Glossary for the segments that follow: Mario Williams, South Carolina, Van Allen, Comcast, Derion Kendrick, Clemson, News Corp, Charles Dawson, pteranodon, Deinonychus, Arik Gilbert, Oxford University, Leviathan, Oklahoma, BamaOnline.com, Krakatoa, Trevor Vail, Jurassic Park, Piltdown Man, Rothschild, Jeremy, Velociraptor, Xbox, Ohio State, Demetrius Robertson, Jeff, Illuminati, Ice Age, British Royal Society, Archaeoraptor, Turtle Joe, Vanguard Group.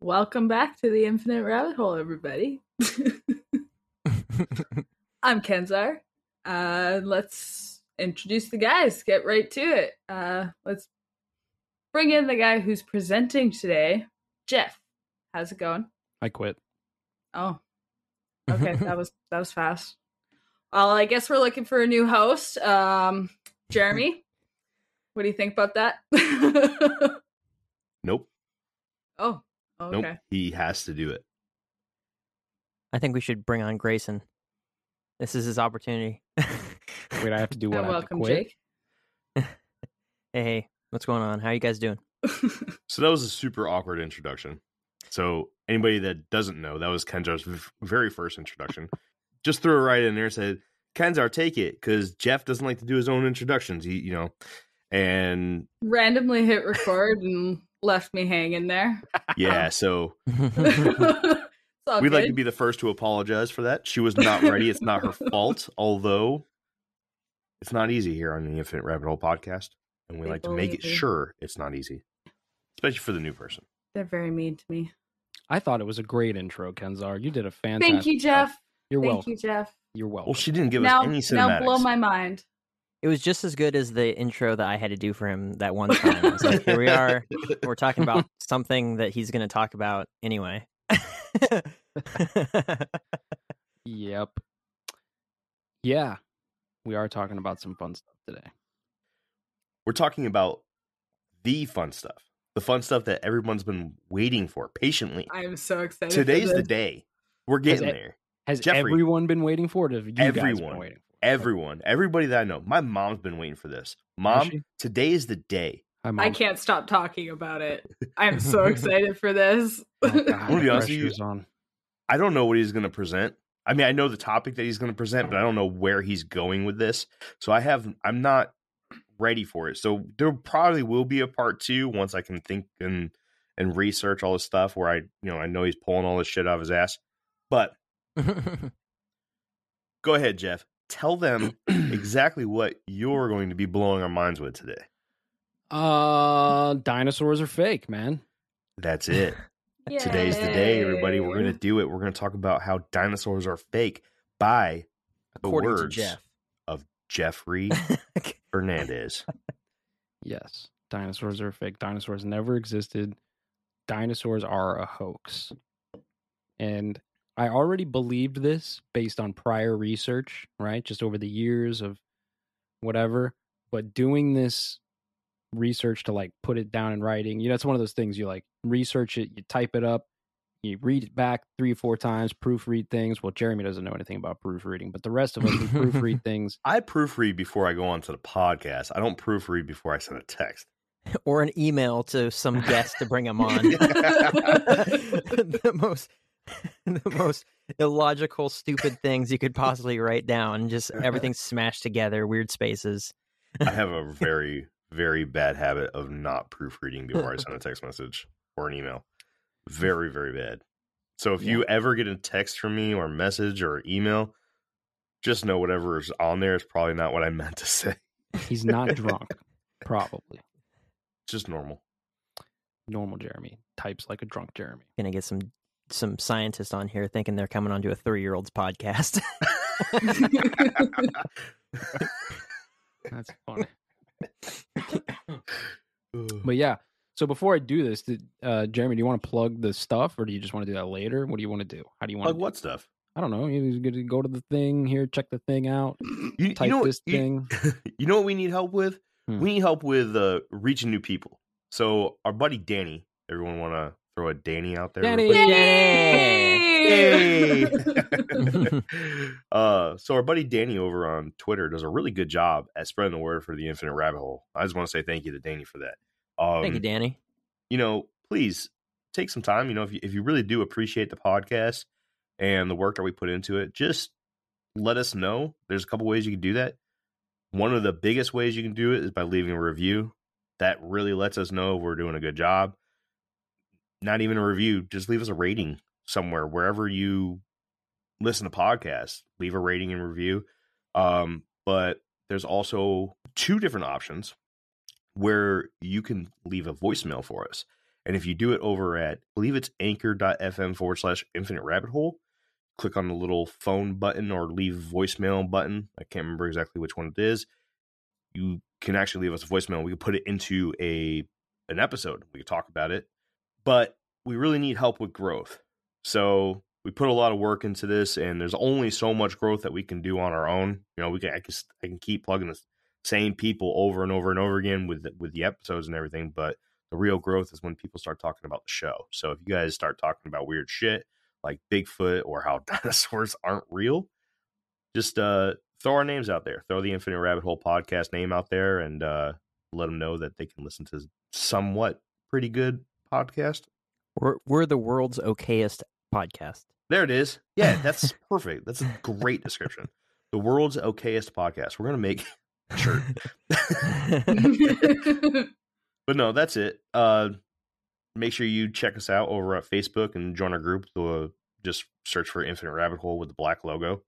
Welcome back to the Infinite Rabbit Hole, everybody. I'm Kenzar. Let's introduce the guys. Get right to it. Let's bring in the guy who's presenting today, Jeff. How's it going? I quit. Oh, okay. that was fast. Well, I guess we're looking for a new host. Jeremy, what do you think about that? Nope. Oh. Okay. Nope, he has to do it. I think we should bring on Grayson. This is his opportunity. Wait, I have to do what? Welcome, Jake. Hey, what's going on? How are you guys doing? So that was a super awkward introduction. So anybody that doesn't know, that was Kenzar's very first introduction. Just threw it right in there and said, Kenzar, take it, because Jeff doesn't like to do his own introductions. He, you know, and randomly hit record and left me hanging there. Yeah, so we'd like to be the first to apologize for that. She was not ready. It's not her fault, although it's not easy here on the Infinite Rabbit Hole podcast, and we like to make it sure it's not easy, especially for the new person. They're very mean to me. I thought it was a great intro, Kenzar. You did a fantastic job. Thank you, Jeff. You're welcome. Thank you, Jeff. You're welcome. Well, she didn't give us any cinematics. Now blow my mind. It was just as good as the intro that I had to do for him that one time. I was like, here we are. We're talking about something that he's going to talk about anyway. Yep. Yeah. We are talking about some fun stuff today. We're talking about the fun stuff. The fun stuff that everyone's been waiting for patiently. I am so excited. Today's the day. We're getting there. Has Jeffrey, everyone been waiting for it? Have you guys been waiting? Everyone, everybody that I know, my mom's been waiting for this. Mom, today is the day. Hi, Mom. I can't stop talking about it. I'm so excited for this. Oh, God, I'll be honest with you, I don't know what he's going to present. I mean, I know the topic that he's going to present, but I don't know where he's going with this. So I'm not ready for it. So there probably will be a part two once I can think and research all this stuff where I know he's pulling all this shit out of his ass. But go ahead, Jeff. Tell them exactly what you're going to be blowing our minds with today. Dinosaurs are fake, man. That's it. Yay. Today's the day, everybody. We're going to do it. We're going to talk about how dinosaurs are fake by according the words to Jeff. Of Jeffrey Hernandez. Yes. Dinosaurs are fake. Dinosaurs never existed. Dinosaurs are a hoax. And I already believed this based on prior research, right? Just over the years of whatever. But doing this research to like put it down in writing, you know, it's one of those things you like research it, you type it up, you read it back 3 or 4 times, proofread things. Well, Jeremy doesn't know anything about proofreading, but the rest of us can proofread things. I proofread before I go on to the podcast. I don't proofread before I send a text. Or an email to some guest to bring them on. The most illogical, stupid things you could possibly write down. Just everything smashed together, weird spaces. I have a very, very bad habit of not proofreading before I send a text message or an email. Very, very bad. So if you ever get a text from me or message or email, just know whatever is on there is probably not what I meant to say. He's not drunk, probably. Just normal. Normal Jeremy. Types like a drunk Jeremy. Gonna get some scientists on here thinking they're coming onto a 3-year-old's podcast. That's funny. But yeah, so before I do this, Jeremy, do you want to plug the stuff or do you just want to do that later? What do you want to do? How do you want to plug what stuff? I don't know. You going to go to the thing here, check the thing out, thing. You know what we need help with? We need help with reaching new people. So our buddy Danny, everyone want to throw a Danny out there. Danny, yay! So our buddy Danny over on Twitter does a really good job at spreading the word for the Infinite Rabbit Hole. I just want to say thank you to Danny for that. Thank you, Danny. You know, please take some time. You know, if you really do appreciate the podcast and the work that we put into it, just let us know. There's a couple ways you can do that. One of the biggest ways you can do it is by leaving a review. That really lets us know we're doing a good job. Not even a review, just leave us a rating somewhere, wherever you listen to podcasts, leave a rating and review. But there's also two different options where you can leave a voicemail for us. And if you do it over at, I believe it's anchor.fm/Infinite Rabbit Hole, click on the little phone button or leave voicemail button. I can't remember exactly which one it is. You can actually leave us a voicemail. We can put it into an episode. We can talk about it, but we really need help with growth. So we put a lot of work into this, and there's only so much growth that we can do on our own. You know, I can keep plugging the same people over and over and over again with the episodes and everything, but the real growth is when people start talking about the show. So if you guys start talking about weird shit like Bigfoot or how dinosaurs aren't real, just throw our names out there. Throw the Infinite Rabbit Hole podcast name out there and let them know that they can listen to somewhat pretty good podcast. We're the world's okayest podcast. There it is. Yeah, that's perfect. That's a great description. The world's okayest podcast. We're going to make sure. But no, that's it. Make sure you check us out over at Facebook and join our group. Just search for Infinite Rabbit Hole with the black logo.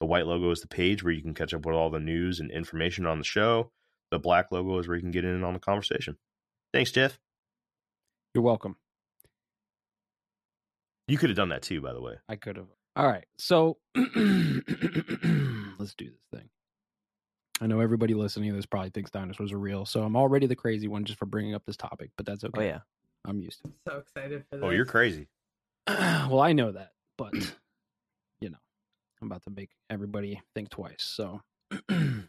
The white logo is the page where you can catch up with all the news and information on the show. The black logo is where you can get in on the conversation. Thanks, Jeff. You're welcome. You could have done that too, by the way. I could have. All right. So let's do this thing. I know everybody listening to this probably thinks dinosaurs are real, so I'm already the crazy one just for bringing up this topic, but that's okay. Oh, yeah. I'm used to it. I'm so excited for this. Oh, you're crazy. Well, I know that, but, you know, I'm about to make everybody think twice, so here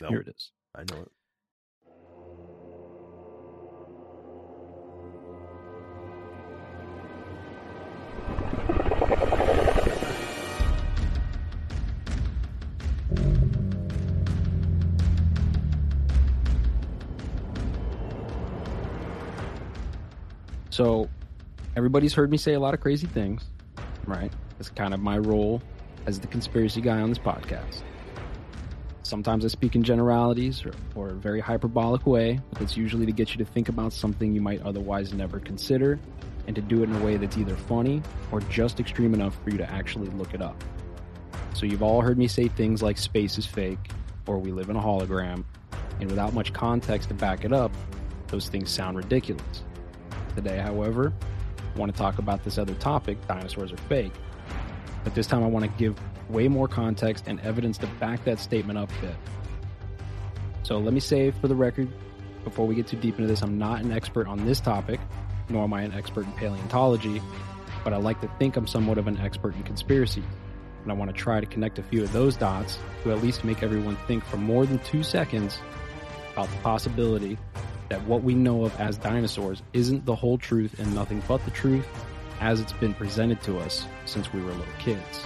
it is. I know it. So everybody's heard me say a lot of crazy things, right? It's kind of my role as the conspiracy guy on this podcast. Sometimes I speak in generalities or a very hyperbolic way. It's usually to get you to think about something you might otherwise never consider and to do it in a way that's either funny or just extreme enough for you to actually look it up. So you've all heard me say things like space is fake or we live in a hologram, and without much context to back it up, those things sound ridiculous. Today, however, I want to talk about this other topic, dinosaurs are fake. But this time I want to give way more context and evidence to back that statement up a bit. So let me say for the record, before we get too deep into this, I'm not an expert on this topic, nor am I an expert in paleontology, but I like to think I'm somewhat of an expert in conspiracy. And I want to try to connect a few of those dots to at least make everyone think for more than 2 seconds about the possibility that what we know of as dinosaurs isn't the whole truth and nothing but the truth as it's been presented to us since we were little kids.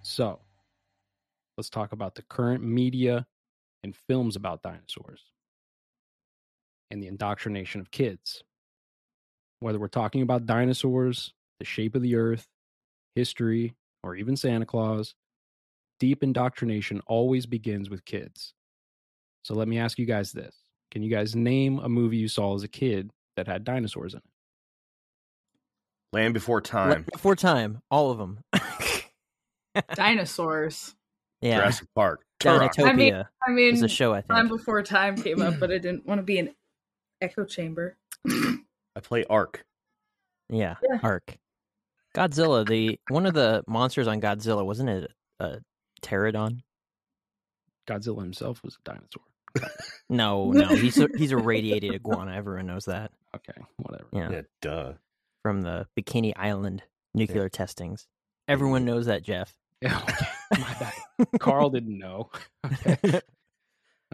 So, let's talk about the current media and films about dinosaurs and the indoctrination of kids. Whether we're talking about dinosaurs, the shape of the earth, history, or even Santa Claus, deep indoctrination always begins with kids. So let me ask you guys this. Can you guys name a movie you saw as a kid that had dinosaurs in it? Land Before Time. Land Before Time. All of them. Dinosaurs. Yeah. Jurassic Park. Dinotopia. I mean was a show, I think. Time Before Time came up, but I didn't want to be an echo chamber. I play Ark. Yeah, Ark. Godzilla, one of the monsters on Godzilla, wasn't it a pterodon? Godzilla himself was a dinosaur. No, he's a radiated iguana. Everyone knows that. Okay, whatever. Yeah, duh. from the Bikini Island nuclear testings. Everyone knows that, Jeff. Yeah, my bad. Carl didn't know. Okay.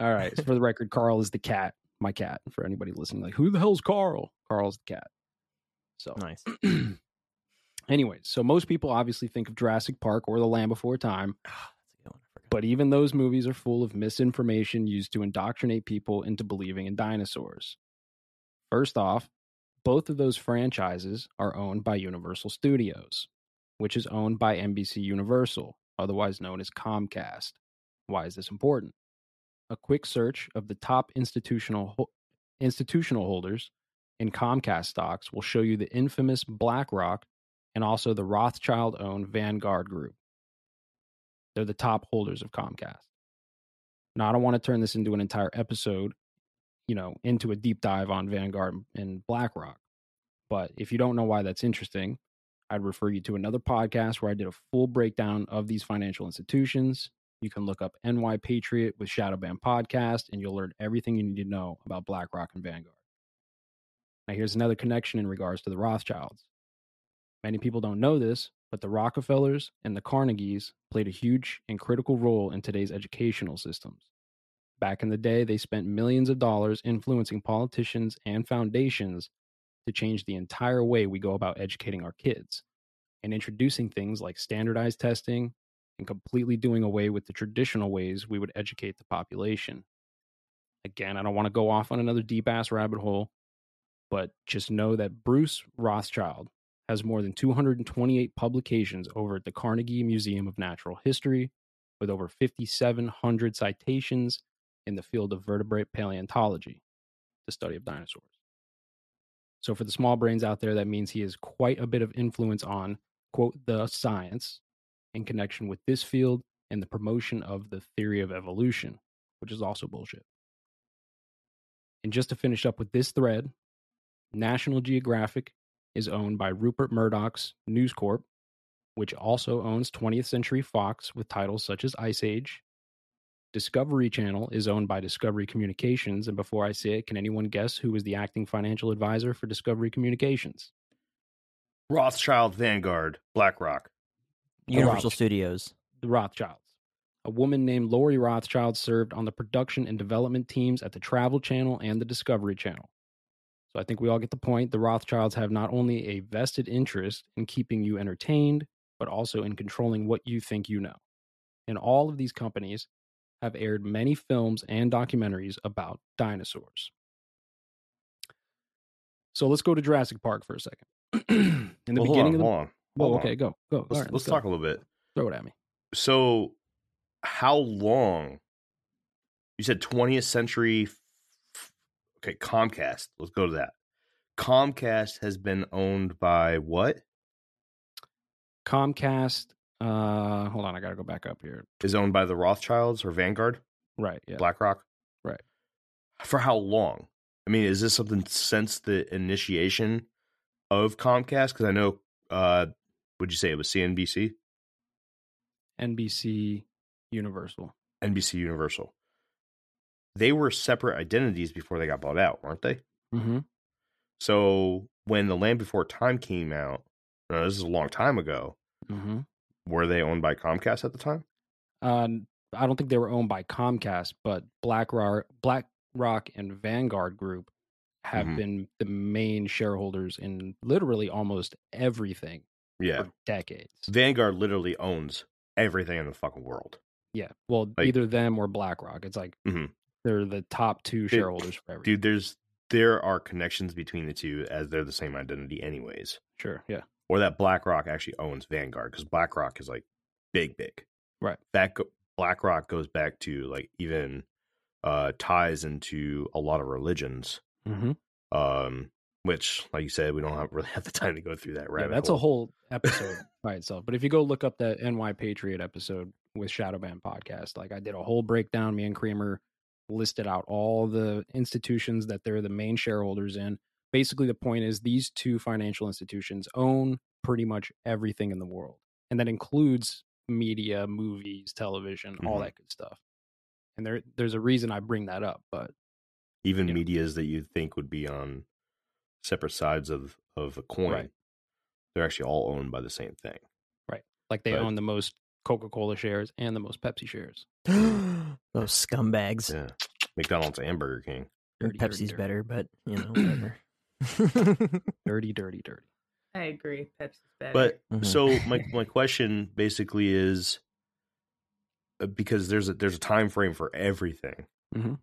All right. So for the record, Carl is the cat. My cat. For anybody listening, like, who the hell's Carl? Carl's the cat. So nice. Anyways, so most people obviously think of Jurassic Park or The Land Before Time. But even those movies are full of misinformation used to indoctrinate people into believing in dinosaurs. First off, both of those franchises are owned by Universal Studios, which is owned by NBC Universal, otherwise known as Comcast. Why is this important? A quick search of the top institutional holders in Comcast stocks will show you the infamous BlackRock and also the Rothschild-owned Vanguard Group. They're the top holders of Comcast. Now, I don't want to turn this into an entire episode, you know, into a deep dive on Vanguard and BlackRock. But if you don't know why that's interesting, I'd refer you to another podcast where I did a full breakdown of these financial institutions. You can look up NY Patriot with Shadow Band Podcast, and you'll learn everything you need to know about BlackRock and Vanguard. Now, here's another connection in regards to the Rothschilds. Many people don't know this, but the Rockefellers and the Carnegies played a huge and critical role in today's educational systems. Back in the day, they spent millions of dollars influencing politicians and foundations to change the entire way we go about educating our kids and introducing things like standardized testing and completely doing away with the traditional ways we would educate the population. Again, I don't want to go off on another deep-ass rabbit hole, but just know that Bruce Rothschild has more than 228 publications over at the Carnegie Museum of Natural History, with over 5,700 citations in the field of vertebrate paleontology, the study of dinosaurs. So for the small brains out there, that means he has quite a bit of influence on, quote, the science in connection with this field and the promotion of the theory of evolution, which is also bullshit. And just to finish up with this thread, National Geographic is owned by Rupert Murdoch's News Corp, which also owns 20th Century Fox with titles such as Ice Age. Discovery Channel is owned by Discovery Communications, and before I say it, can anyone guess who was the acting financial advisor for Discovery Communications? Rothschild, Vanguard, BlackRock. Universal Studios. The Rothschilds. A woman named Lori Rothschild served on the production and development teams at the Travel Channel and the Discovery Channel. So I think we all get the point. The Rothschilds have not only a vested interest in keeping you entertained, but also in controlling what you think you know. And all of these companies have aired many films and documentaries about dinosaurs. So let's go to Jurassic Park for a second. In the Hold on. Let's talk a little bit. Throw it at me. So how long? You said 20th century. Okay, Comcast. Let's go to that. Comcast has been owned by what? Comcast. Hold on, I got to go back up here. Is owned by the Rothschilds or Vanguard? Right. Yeah. BlackRock? Right. For how long? I mean, is this something since the initiation of Comcast? Because I know, would you say it was CNBC? NBC Universal. NBC Universal. They were separate identities before they got bought out, weren't they? Mm-hmm. So when The Land Before Time came out, now this is a long time ago, mm-hmm. were they owned by Comcast at the time? I don't think they were owned by Comcast, but BlackRock and Vanguard Group have mm-hmm. been the main shareholders in literally almost everything for decades. Vanguard literally owns everything in the fucking world. Yeah, well, like, either them or BlackRock. It's like... Mm-hmm. They're the top two shareholders for everything. Dude, there are connections between the two as they're the same identity anyways. Sure, yeah. Or that BlackRock actually owns Vanguard, because BlackRock is like big. Right. BlackRock goes back to like even ties into a lot of religions, mm-hmm. Which, like you said, we don't really have the time to go through that rabbit hole. That's a whole episode by itself. But if you go look up that NY Patriot episode with Shadow Band Podcast, like I did a whole breakdown, me and Creamer listed out all the institutions that they're the main shareholders in. Basically, the point is these two financial institutions own pretty much everything in the world. And that includes media, movies, television, mm-hmm. all that good stuff. And there's a reason I bring that up. But even medias that you'd think would be on separate sides of a coin. Right. They're actually all owned by the same thing. Right. Like they own the most Coca-Cola shares and the most Pepsi shares. Those scumbags. Yeah. McDonald's and Burger King. Pepsi's dirty. Better, but, you know, whatever. dirty. I agree. Pepsi's better. But so my question basically is, because there's a time frame for everything,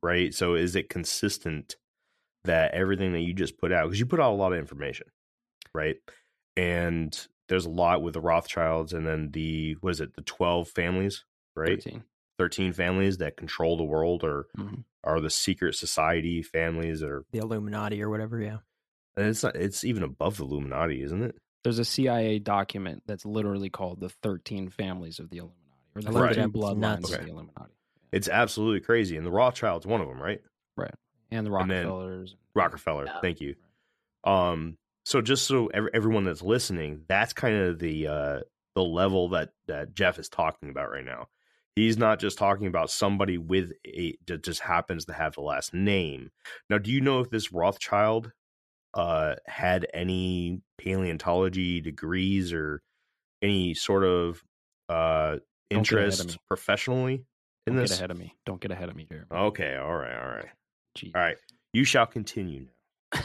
right? So is it consistent that everything that you just put out, because you put out a lot of information, right? And there's a lot with the Rothschilds and then the, what is it, the 12 families, right? 13 families that control the world or are the secret society families or the Illuminati or whatever, yeah. And it's not, it's even above the Illuminati, isn't it? There's a CIA document that's literally called the 13 families of the Illuminati or the bloodlines of the Illuminati. Yeah. It's absolutely crazy. And the Rothschild's one of them, right? Right. And the Rockefellers. Thank you. Right. So just so everyone that's listening, that's kind of the level that Jeff is talking about right now. He's not just talking about somebody with a that just happens to have the last name. Now, do you know if this Rothschild had any paleontology degrees or any sort of interest professionally in this? Don't get ahead of me. Don't get ahead of me, Jeremy. Okay. All right. Jeez. All right. You shall continue now.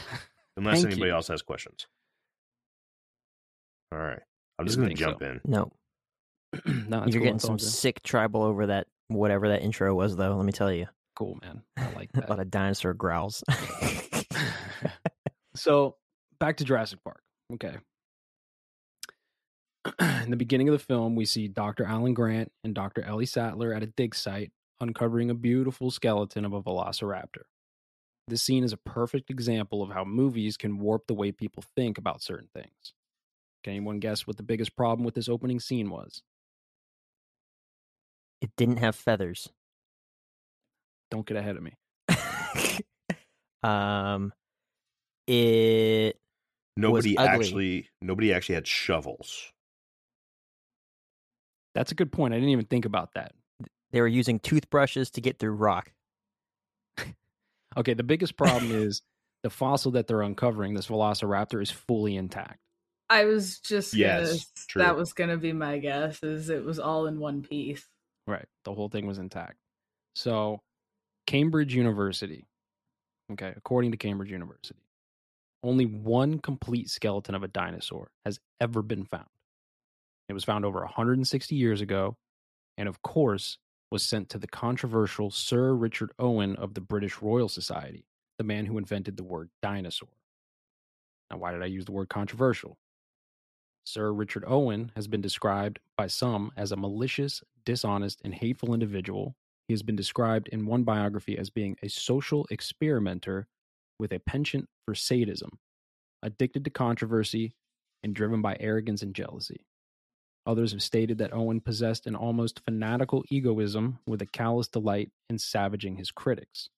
Unless anybody else has questions. All right. I'm just going to jump in. No. No, you're cool. Getting some sick tribal over that, whatever that intro was, though. Let me tell you. Cool, man. I like that. A lot of dinosaur growls. So back to Jurassic Park. Okay. In the beginning of the film, we see Dr. Alan Grant and Dr. Ellie Sattler at a dig site uncovering a beautiful skeleton of a velociraptor. This scene is a perfect example of how movies can warp the way people think about certain things. Can anyone guess what the biggest problem with this opening scene was? It didn't have feathers. Don't get ahead of me. It nobody actually had shovels. That's a good point. I didn't even think about that. They were using toothbrushes to get through rock. Okay, the biggest problem is the fossil that they're uncovering, this velociraptor, is fully intact. I was just true. That was going to be my guess, is it was all in one piece. Right, the whole thing was intact. So, Cambridge University, okay, according to Cambridge University, only one complete skeleton of a dinosaur has ever been found. It was found over 160 years ago, and of course, was sent to the controversial Sir Richard Owen of the British Royal Society, the man who invented the word dinosaur. Now, why did I use the word controversial? Sir Richard Owen has been described by some as a malicious, dishonest, and hateful individual. He has been described in one biography as being a social experimenter with a penchant for sadism, addicted to controversy, and driven by arrogance and jealousy. Others have stated that Owen possessed an almost fanatical egoism with a callous delight in savaging his critics.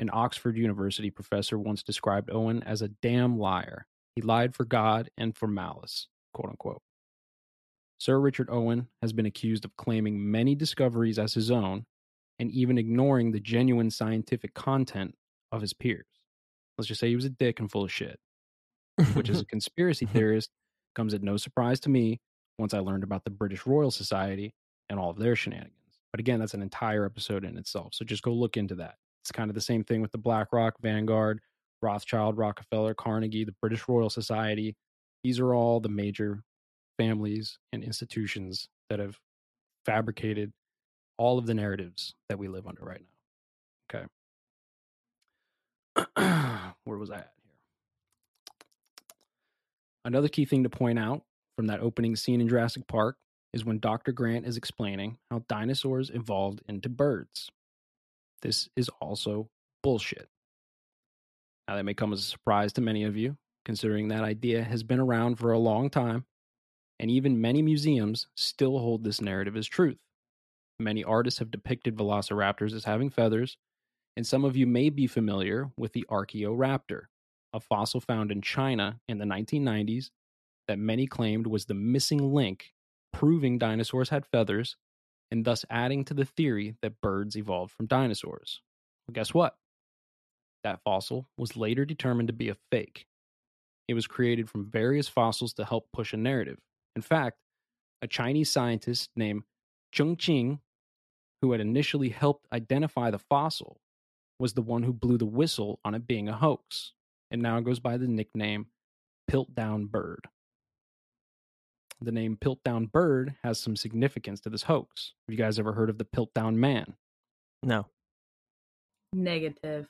An Oxford University professor once described Owen as a damn liar. He lied for God and for malice, quote unquote. Sir Richard Owen has been accused of claiming many discoveries as his own and even ignoring the genuine scientific content of his peers. Let's just say he was a dick and full of shit, which as a conspiracy theorist comes at no surprise to me once I learned about the British Royal Society and all of their shenanigans. But again, that's an entire episode in itself, so just go look into that. It's kind of the same thing with the BlackRock, Vanguard, Rothschild, Rockefeller, Carnegie, the British Royal Society. These are all the major families and institutions that have fabricated all of the narratives that we live under right now. Okay. Where was I at here? Another key thing to point out from that opening scene in Jurassic Park is when Dr. Grant is explaining how dinosaurs evolved into birds. This is also bullshit. Now, that may come as a surprise to many of you, considering that idea has been around for a long time, and even many museums still hold this narrative as truth. Many artists have depicted velociraptors as having feathers, and some of you may be familiar with the Archaeoraptor, a fossil found in China in the 1990s that many claimed was the missing link, proving dinosaurs had feathers, and thus adding to the theory that birds evolved from dinosaurs. Well, guess what? That fossil was later determined to be a fake. It was created from various fossils to help push a narrative. In fact, a Chinese scientist named Chongqing, who had initially helped identify the fossil, was the one who blew the whistle on it being a hoax. And now it goes by the nickname Piltdown Bird. The name Piltdown Bird has some significance to this hoax. Have you guys ever heard of the Piltdown Man? No. Negative.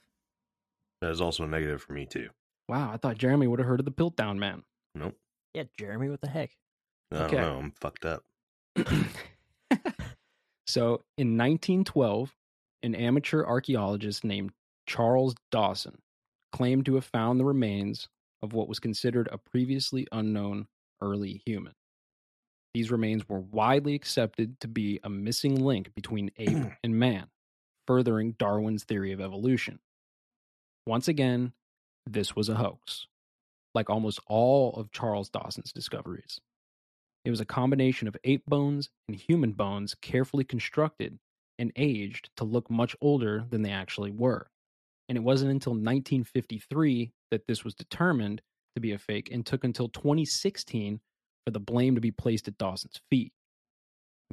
That is also negative for me, too. Wow, I thought Jeremy would have heard of the Piltdown Man. Nope. Yeah, Jeremy, what the heck? I don't know, I'm fucked up. So, in 1912, an amateur archaeologist named Charles Dawson claimed to have found the remains of what was considered a previously unknown early human. These remains were widely accepted to be a missing link between ape and man, furthering Darwin's theory of evolution. Once again, this was a hoax, like almost all of Charles Dawson's discoveries. It was a combination of ape bones and human bones carefully constructed and aged to look much older than they actually were. And it wasn't until 1953 that this was determined to be a fake, and took until 2016 for the blame to be placed at Dawson's feet.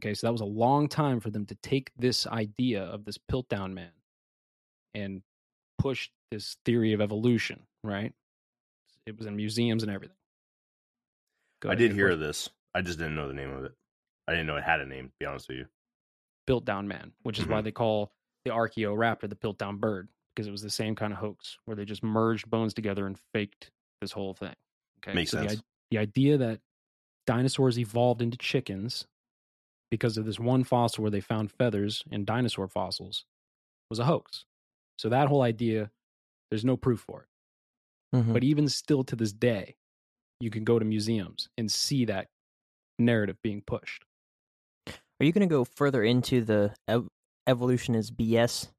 Okay, so that was a long time for them to take this idea of this Piltdown Man and push this theory of evolution, right? It was in museums and everything. Go ahead. I did hear this. I just didn't know the name of it. I didn't know it had a name, to be honest with you. Piltdown Man, which is why they call the Archaeoraptor the Piltdown Bird, because it was the same kind of hoax where they just merged bones together and faked this whole thing. Okay, makes sense. The idea that dinosaurs evolved into chickens because of this one fossil where they found feathers in dinosaur fossils was a hoax. So that whole idea, there's no proof for it. Mm-hmm. But even still to this day, you can go to museums and see that narrative being pushed. Are you going to go further into the evolution is BS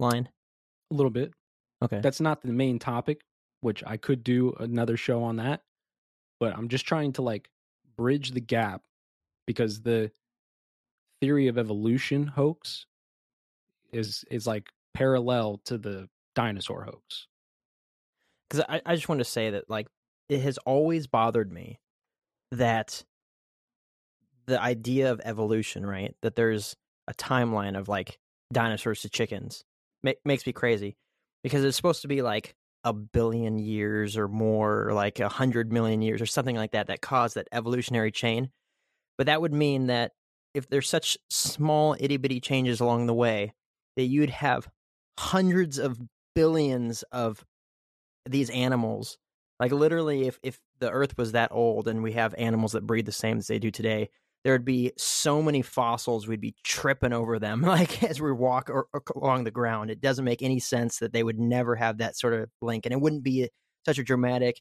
line? A little bit. Okay. That's not the main topic, which I could do another show on that, but I'm just trying to like bridge the gap, because the theory of evolution hoax is like parallel to the dinosaur hoax. Because I just want to say that like it has always bothered me that the idea of evolution, right? That there's a timeline of like dinosaurs to chickens makes me crazy, because it's supposed to be like 1 billion years or more, or like 100 million years or something like that, that caused that evolutionary chain. But that would mean that if there's such small itty bitty changes along the way, that you'd have hundreds of billions of these animals. Like literally, if the Earth was that old and we have animals that breed the same as they do today, there would be so many fossils, we'd be tripping over them like as we walk or along the ground. It doesn't make any sense that they would never have that sort of link, and it wouldn't be such a dramatic,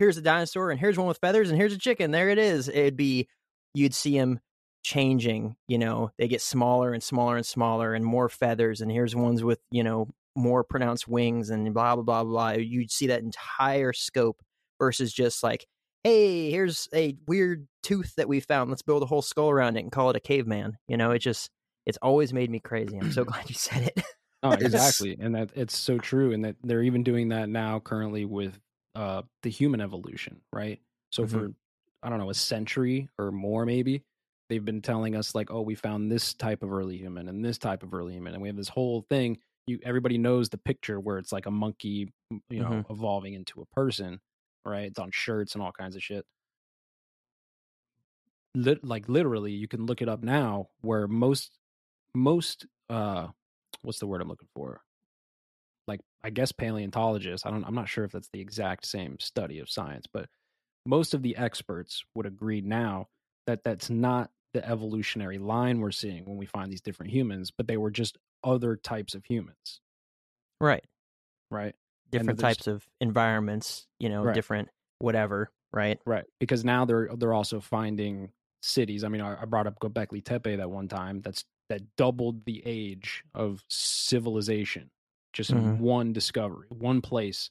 here's a dinosaur, and here's one with feathers, and here's a chicken, there it is. It'd be, you'd see them changing, you know, they get smaller and smaller and smaller and more feathers, and here's ones with, you know, more pronounced wings and blah, blah, blah, blah. You'd see that entire scope versus just like, hey, here's a weird tooth that we found. Let's build a whole skull around it and call it a caveman. You know, it's always made me crazy. I'm so glad you said it. Oh, exactly. And that it's so true. And that they're even doing that now currently with the human evolution, right? So for, I don't know, a century or more maybe, they've been telling us like, oh, we found this type of early human and this type of early human. And we have this whole thing. Everybody knows the picture where it's like a monkey, you know, evolving into a person. Right, it's on shirts and all kinds of shit. Like literally, you can look it up now. Where most, what's the word I'm looking for? Like, I guess paleontologists. I'm not sure if that's the exact same study of science, but most of the experts would agree now that that's not the evolutionary line we're seeing when we find these different humans, but they were just other types of humans. Right. Right. Different types of environments, you know, right. Different whatever, right? Right, because now they're also finding cities. I mean, I brought up Göbekli Tepe that one time. That doubled the age of civilization. Just in one discovery, one place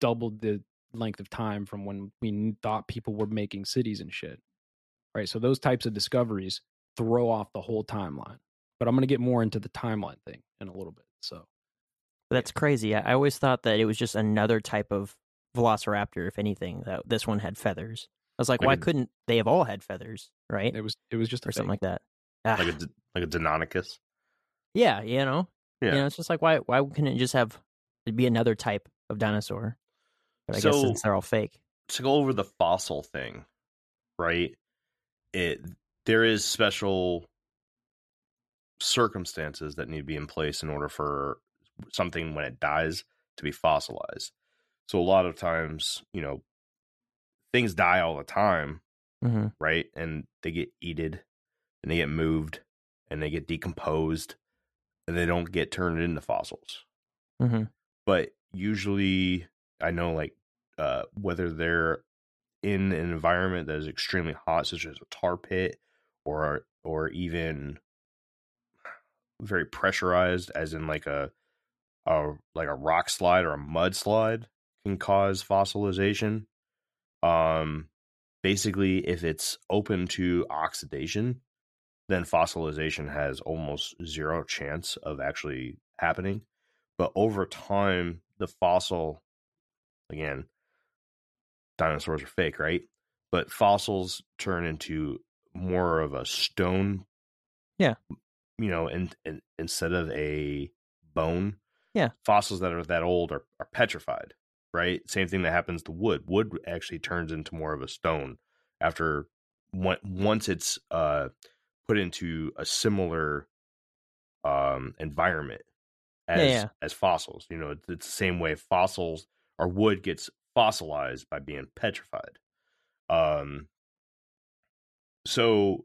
doubled the length of time from when we thought people were making cities and shit. Right, so those types of discoveries throw off the whole timeline. But I'm going to get more into the timeline thing in a little bit, so. That's crazy. I always thought that it was just another type of Velociraptor, if anything. This one had feathers. I was like, why couldn't they have all had feathers, right? It was just a something like that. Like a Deinonychus. Yeah, you know? Yeah. You know, it's just like, why couldn't it just have, it'd be another type of dinosaur? But I guess since they're all fake. To go over the fossil thing, right? There is special circumstances that need to be in place in order for something, when it dies, to be fossilized. So a lot of times, you know, things die all the time, mm-hmm. right? And they get eaten, and they get moved, and they get decomposed, and they don't get turned into fossils. Mm-hmm. But usually, I know, like, whether they're in an environment that is extremely hot, such as a tar pit, or even very pressurized, as in like a rock slide or a mud slide, can cause fossilization. Basically, if it's open to oxidation, then fossilization has almost zero chance of actually happening. But over time, the fossil, again, dinosaurs are fake, right? But fossils turn into more of a stone. Yeah. You know, and instead of a bone. Yeah. Fossils that are that old are petrified, right? Same thing that happens to wood. Wood actually turns into more of a stone after once it's put into a similar environment as fossils. You know, it's the same way fossils or wood gets fossilized by being petrified. So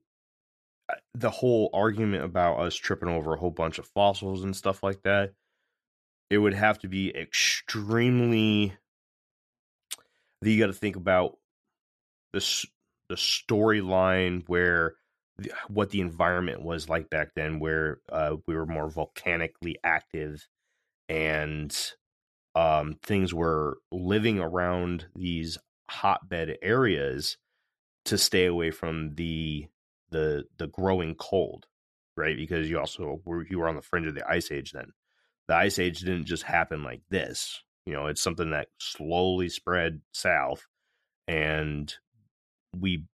the whole argument about us tripping over a whole bunch of fossils and stuff like that, it would have to be extremely. You got to think about the storyline where what the environment was like back then, where we were more volcanically active, and things were living around these hotbed areas to stay away from the growing cold, right? Because you were on the fringe of the Ice Age then. The Ice Age didn't just happen like this. You know, it's something that slowly spread south, and we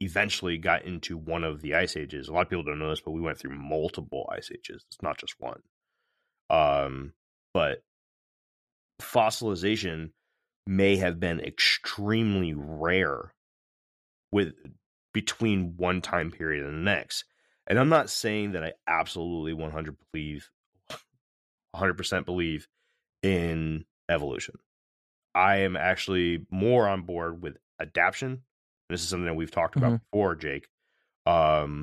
eventually got into one of the Ice Ages. A lot of people don't know this, but we went through multiple Ice Ages. It's not just one. But fossilization may have been extremely rare between one time period and the next. And I'm not saying that I absolutely 100% believe in evolution. I am actually more on board with adaption. This is something that we've talked about mm-hmm. before, Jake. And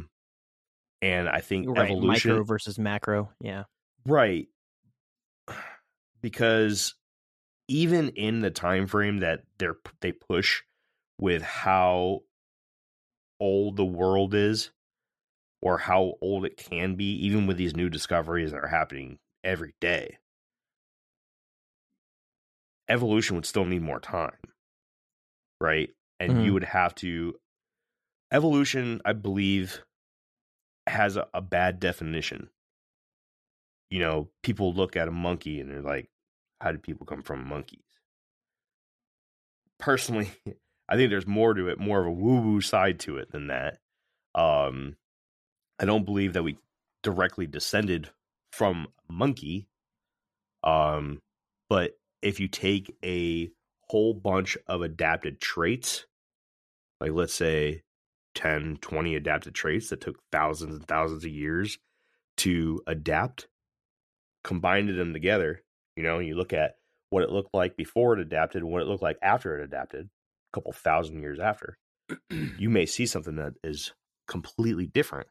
I think evolution, micro versus macro. Yeah. Right. Because even in the time frame that they push with how old the world is or how old it can be, even with these new discoveries that are happening every day, evolution would still need more time, right? And mm-hmm. you would have to, evolution, I believe, has a bad definition. You know, people look at a monkey and they're like, how did people come from monkeys? Personally, I think there's more to it, more of a woo-woo side to it than that. I don't believe that we directly descended from monkey, but if you take a whole bunch of adapted traits, like let's say 10, 20 adapted traits that took thousands and thousands of years to adapt, combined them together, you know, you look at what it looked like before it adapted and what it looked like after it adapted, a couple thousand years after, you may see something that is completely different,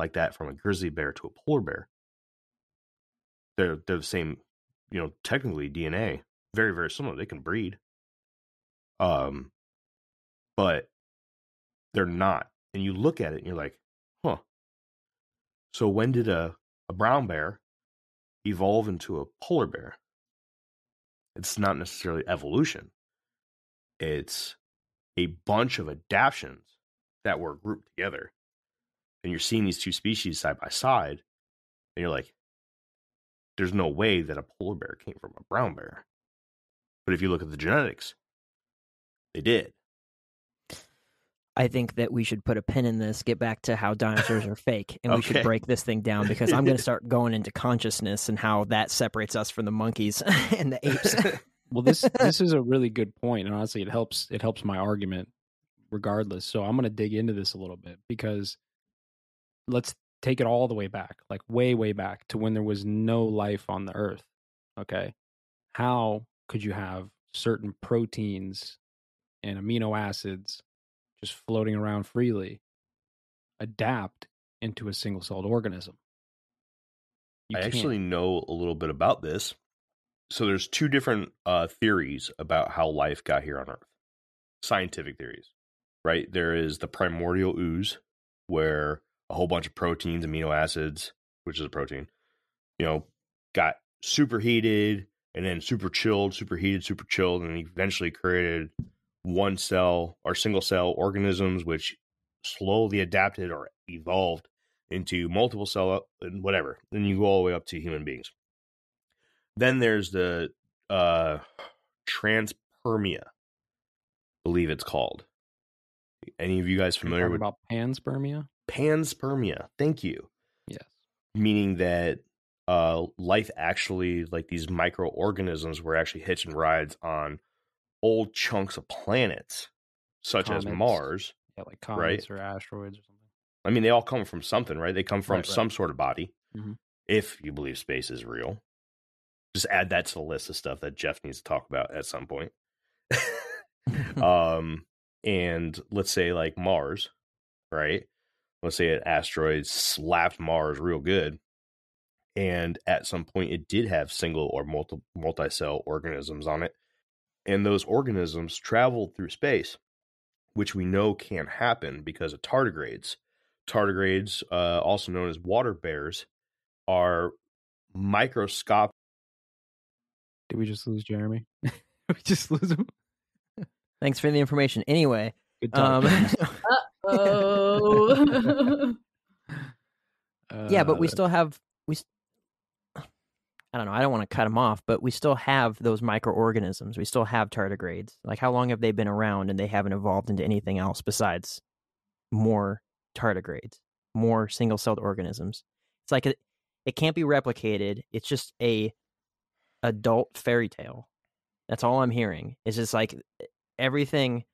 like that from a grizzly bear to a polar bear. They're the same, you know, technically DNA, very, very similar. They can breed. But they're not. And you look at it and you're like, huh. So when did a brown bear evolve into a polar bear? It's not necessarily evolution. It's a bunch of adaptions that were grouped together. And you're seeing these two species side by side. And you're like, there's no way that a polar bear came from a brown bear. But if you look at the genetics, they did. I think that we should put a pin in this, get back to how dinosaurs are fake, and we should break this thing down, because I'm going to start going into consciousness and how that separates us from the monkeys and the apes. Well, this is a really good point, and honestly, it helps my argument regardless. So I'm going to dig into this a little bit, because let's take it all the way back, like way, way back to when there was no life on the earth. Okay. How could you have certain proteins and amino acids just floating around freely adapt into a single-celled organism? I actually know a little bit about this. So there's two different theories about how life got here on Earth. Scientific theories, right? There is the primordial ooze, where a whole bunch of proteins, amino acids, which is a protein, got superheated and then superheated, super chilled, and eventually created one cell or single cell organisms, which slowly adapted or evolved into multiple cell and whatever. Then you go all the way up to human beings. Then there's the transpermia, I believe it's called. Any of you guys familiar with about panspermia? Panspermia. Thank you. Yes. Meaning that life actually, like these microorganisms, were actually hitching rides on old chunks of planets, such comets, as Mars. Yeah, like comets, right? Or asteroids or something. I mean, they all come from something, right? They come from some sort of body, if you believe space is real. Just add that to the list of stuff that Jeff needs to talk about at some point. And let's say like Mars, right? Let's say an asteroid slapped Mars real good. And at some point it did have single or multi-cell organisms on it. And those organisms traveled through space, which we know can't happen because of tardigrades. Tardigrades, also known as water bears, are microscopic. Did we just lose Jeremy? We just lose him? Thanks for the information. Anyway. Good talk. Uh-oh. Yeah, but we still have... I don't know. I don't want to cut them off, but we still have those microorganisms. We still have tardigrades. Like, how long have they been around and they haven't evolved into anything else besides more tardigrades, more single-celled organisms? It's like it can't be replicated. It's just a... adult fairy tale. That's all I'm hearing. It's just like everything.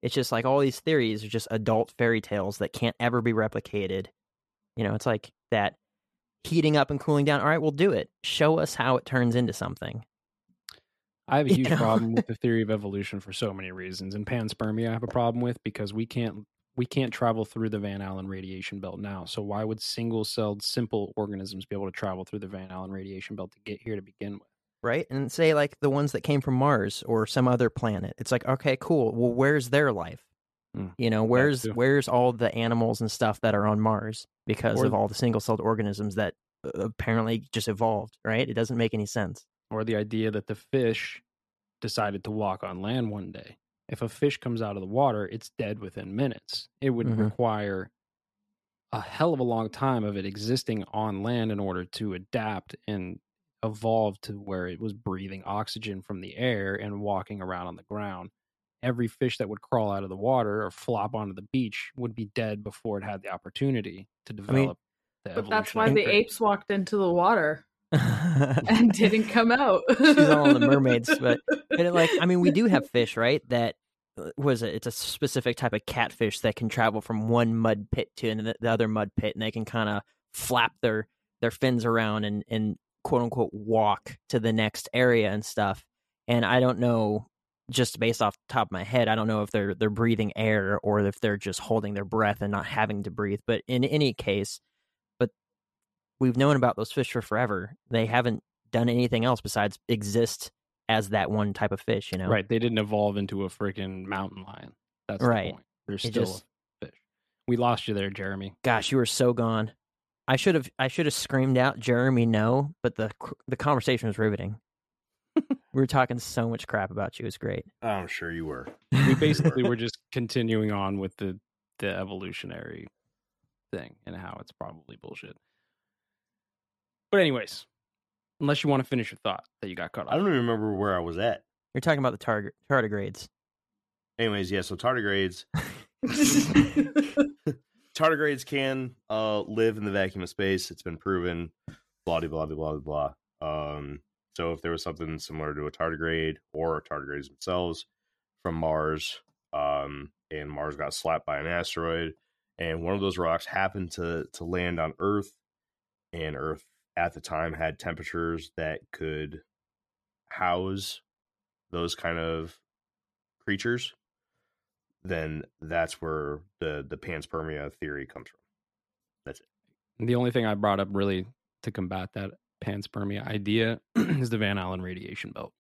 It's just like all these theories are just adult fairy tales that can't ever be replicated. It's like that heating up and cooling down. All right, we'll do it. Show us how it turns into something. I have a huge problem with the theory of evolution for so many reasons. And panspermia, I have a problem with because we can't travel through the Van Allen radiation belt now. So why would single-celled, simple organisms be able to travel through the Van Allen radiation belt to get here to begin with? Right? And say like the ones that came from Mars or some other planet. It's like, okay, cool. Well, where's their life? Where's all the animals and stuff that are on Mars because of all the single-celled organisms that apparently just evolved, right? It doesn't make any sense. Or the idea that the fish decided to walk on land one day. If a fish comes out of the water, it's dead within minutes. It would require a hell of a long time of it existing on land in order to adapt and evolved to where it was breathing oxygen from the air and walking around on the ground. Every fish that would crawl out of the water or flop onto the beach would be dead before it had the opportunity to develop. But that's why the apes walked into the water and didn't come out. She's all the mermaids, but we do have fish, right? That it's a specific type of catfish that can travel from one mud pit to the other mud pit, and they can kind of flap their fins around and quote unquote walk to the next area and stuff. And I don't know, just based off the top of my head, I don't know if they're breathing air or if they're just holding their breath and not having to breathe. But in any case, but we've known about those fish for forever. They haven't done anything else besides exist as that one type of fish, Right. They didn't evolve into a freaking mountain lion. That's right. The point. They're still a fish. We lost you there, Jeremy. Gosh, you were so gone. I should have screamed out, Jeremy, no, but the conversation was riveting. We were talking so much crap about you. It was great. I'm sure you were. We basically were just continuing on with the evolutionary thing and how it's probably bullshit. But anyways, unless you want to finish your thought that you got cut off. I don't even remember where I was at. You're talking about the tardigrades. Anyways, yeah, so tardigrades. Tardigrades can live in the vacuum of space. It's been proven. Blah, blah, blah, blah, blah. So if there was something similar to a tardigrade or tardigrades themselves from Mars, and Mars got slapped by an asteroid, and one of those rocks happened to land on Earth, and Earth at the time had temperatures that could house those kind of creatures, then that's where the panspermia theory comes from. That's it. The only thing I brought up really to combat that panspermia idea is the Van Allen radiation belt.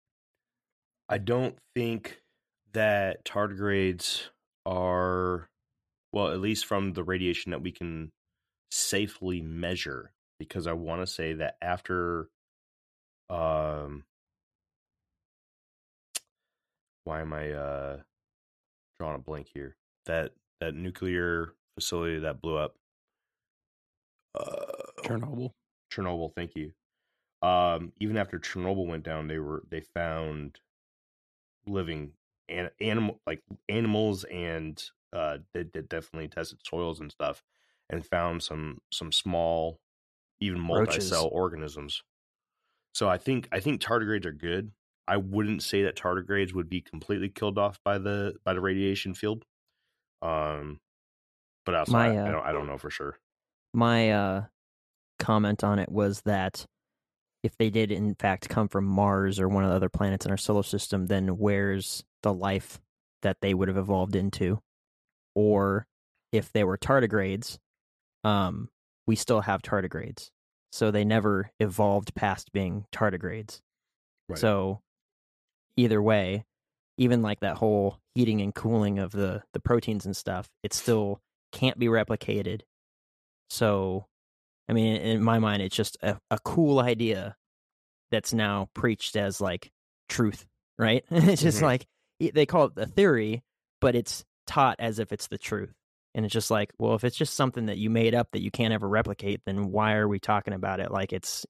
I don't think that tardigrades are, well, at least from the radiation that we can safely measure, because I want to say that after, why am I drawing a blank here? That nuclear facility that blew up, Chernobyl. Thank you. Even after Chernobyl went down, they found living animals, and they definitely tested soils and stuff, and found some small, even multi-cell organisms. So I think tardigrades are good. I wouldn't say that tardigrades would be completely killed off by the radiation field. But outside, I don't know for sure. My comment on it was that if they did in fact come from Mars or one of the other planets in our solar system, then where's the life that they would have evolved into? Or if they were tardigrades, we still have tardigrades. So they never evolved past being tardigrades. Right. So either way, even like that whole heating and cooling of the proteins and stuff, it still can't be replicated. So, I mean, in my mind, it's just a cool idea that's now preached as like truth, right? It's just like, they call it a theory, but it's taught as if it's the truth. And it's just like, well, if it's just something that you made up that you can't ever replicate, then why are we talking about it like it's,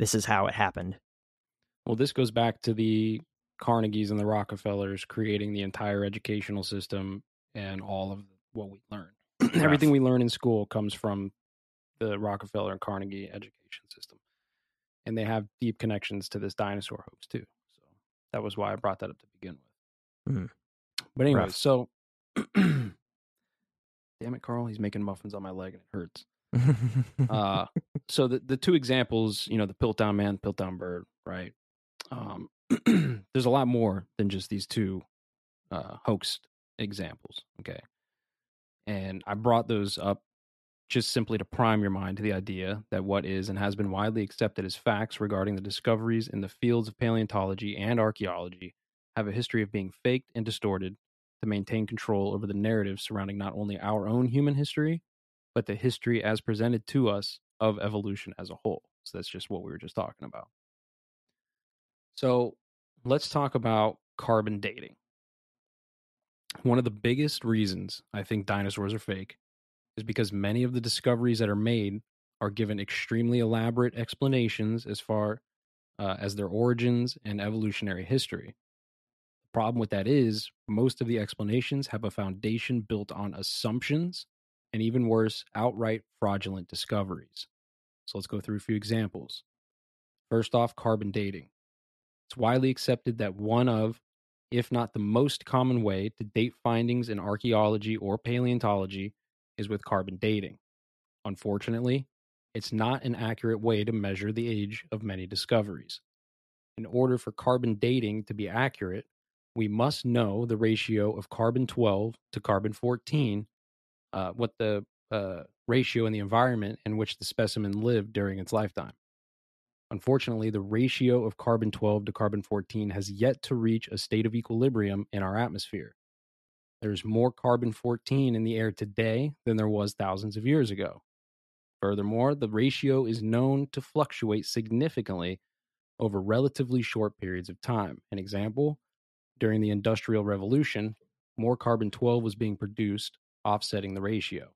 this is how it happened? Well, this goes back to the Carnegies and the Rockefellers creating the entire educational system and all of what we learn. Everything we learn in school comes from the Rockefeller and Carnegie education system. And they have deep connections to this dinosaur hoax, too. So that was why I brought that up to begin with. But anyway, so... Damn it, Carl, he's making muffins on my leg and it hurts. So the two examples, the Piltdown Man, Piltdown Bird, right? There's a lot more than just these two hoax examples, okay? And I brought those up just simply to prime your mind to the idea that what is and has been widely accepted as facts regarding the discoveries in the fields of paleontology and archaeology have a history of being faked and distorted to maintain control over the narrative surrounding not only our own human history, but the history as presented to us of evolution as a whole. So that's just what we were just talking about. So let's talk about carbon dating. One of the biggest reasons I think dinosaurs are fake is because many of the discoveries that are made are given extremely elaborate explanations as far as their origins and evolutionary history. The problem with that is most of the explanations have a foundation built on assumptions and, even worse, outright fraudulent discoveries. So let's go through a few examples. First off, carbon dating. It's widely accepted that one of, if not the most common way to date findings in archaeology or paleontology is with carbon dating. Unfortunately, it's not an accurate way to measure the age of many discoveries. In order for carbon dating to be accurate, we must know the ratio of carbon-12 to carbon-14, what the ratio in the environment in which the specimen lived during its lifetime. Unfortunately, the ratio of carbon-12 to carbon-14 has yet to reach a state of equilibrium in our atmosphere. There's more carbon-14 in the air today than there was thousands of years ago. Furthermore, the ratio is known to fluctuate significantly over relatively short periods of time. An example, during the Industrial Revolution, more carbon-12 was being produced, offsetting the ratio.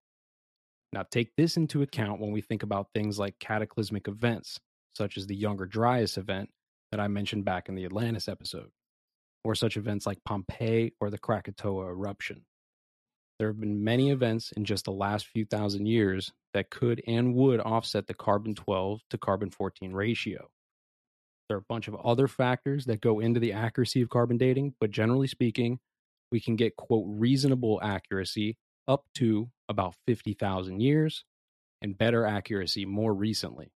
Now, take this into account when we think about things like cataclysmic events, such as the Younger Dryas event that I mentioned back in the Atlantis episode. or such events like Pompeii or the Krakatoa eruption. There have been many events in just the last few thousand years that could and would offset the carbon-12 to carbon-14 ratio. There are a bunch of other factors that go into the accuracy of carbon dating, but generally speaking, we can get, quote, reasonable accuracy up to about 50,000 years and better accuracy more recently.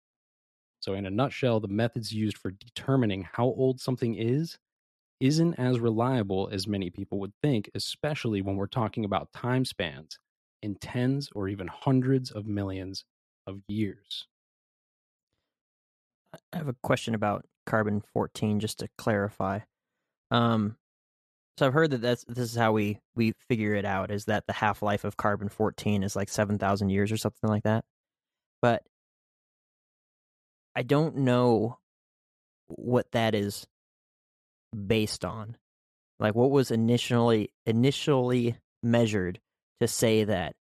So in a nutshell, the methods used for determining how old something is isn't as reliable as many people would think, especially when we're talking about time spans in tens or even hundreds of millions of years. I have a question about carbon-14, just to clarify. So I've heard that this is how we figure it out, is that the half-life of carbon-14 is like 7,000 years or something like that. But I don't know what that is based on. Like, what was initially measured to say that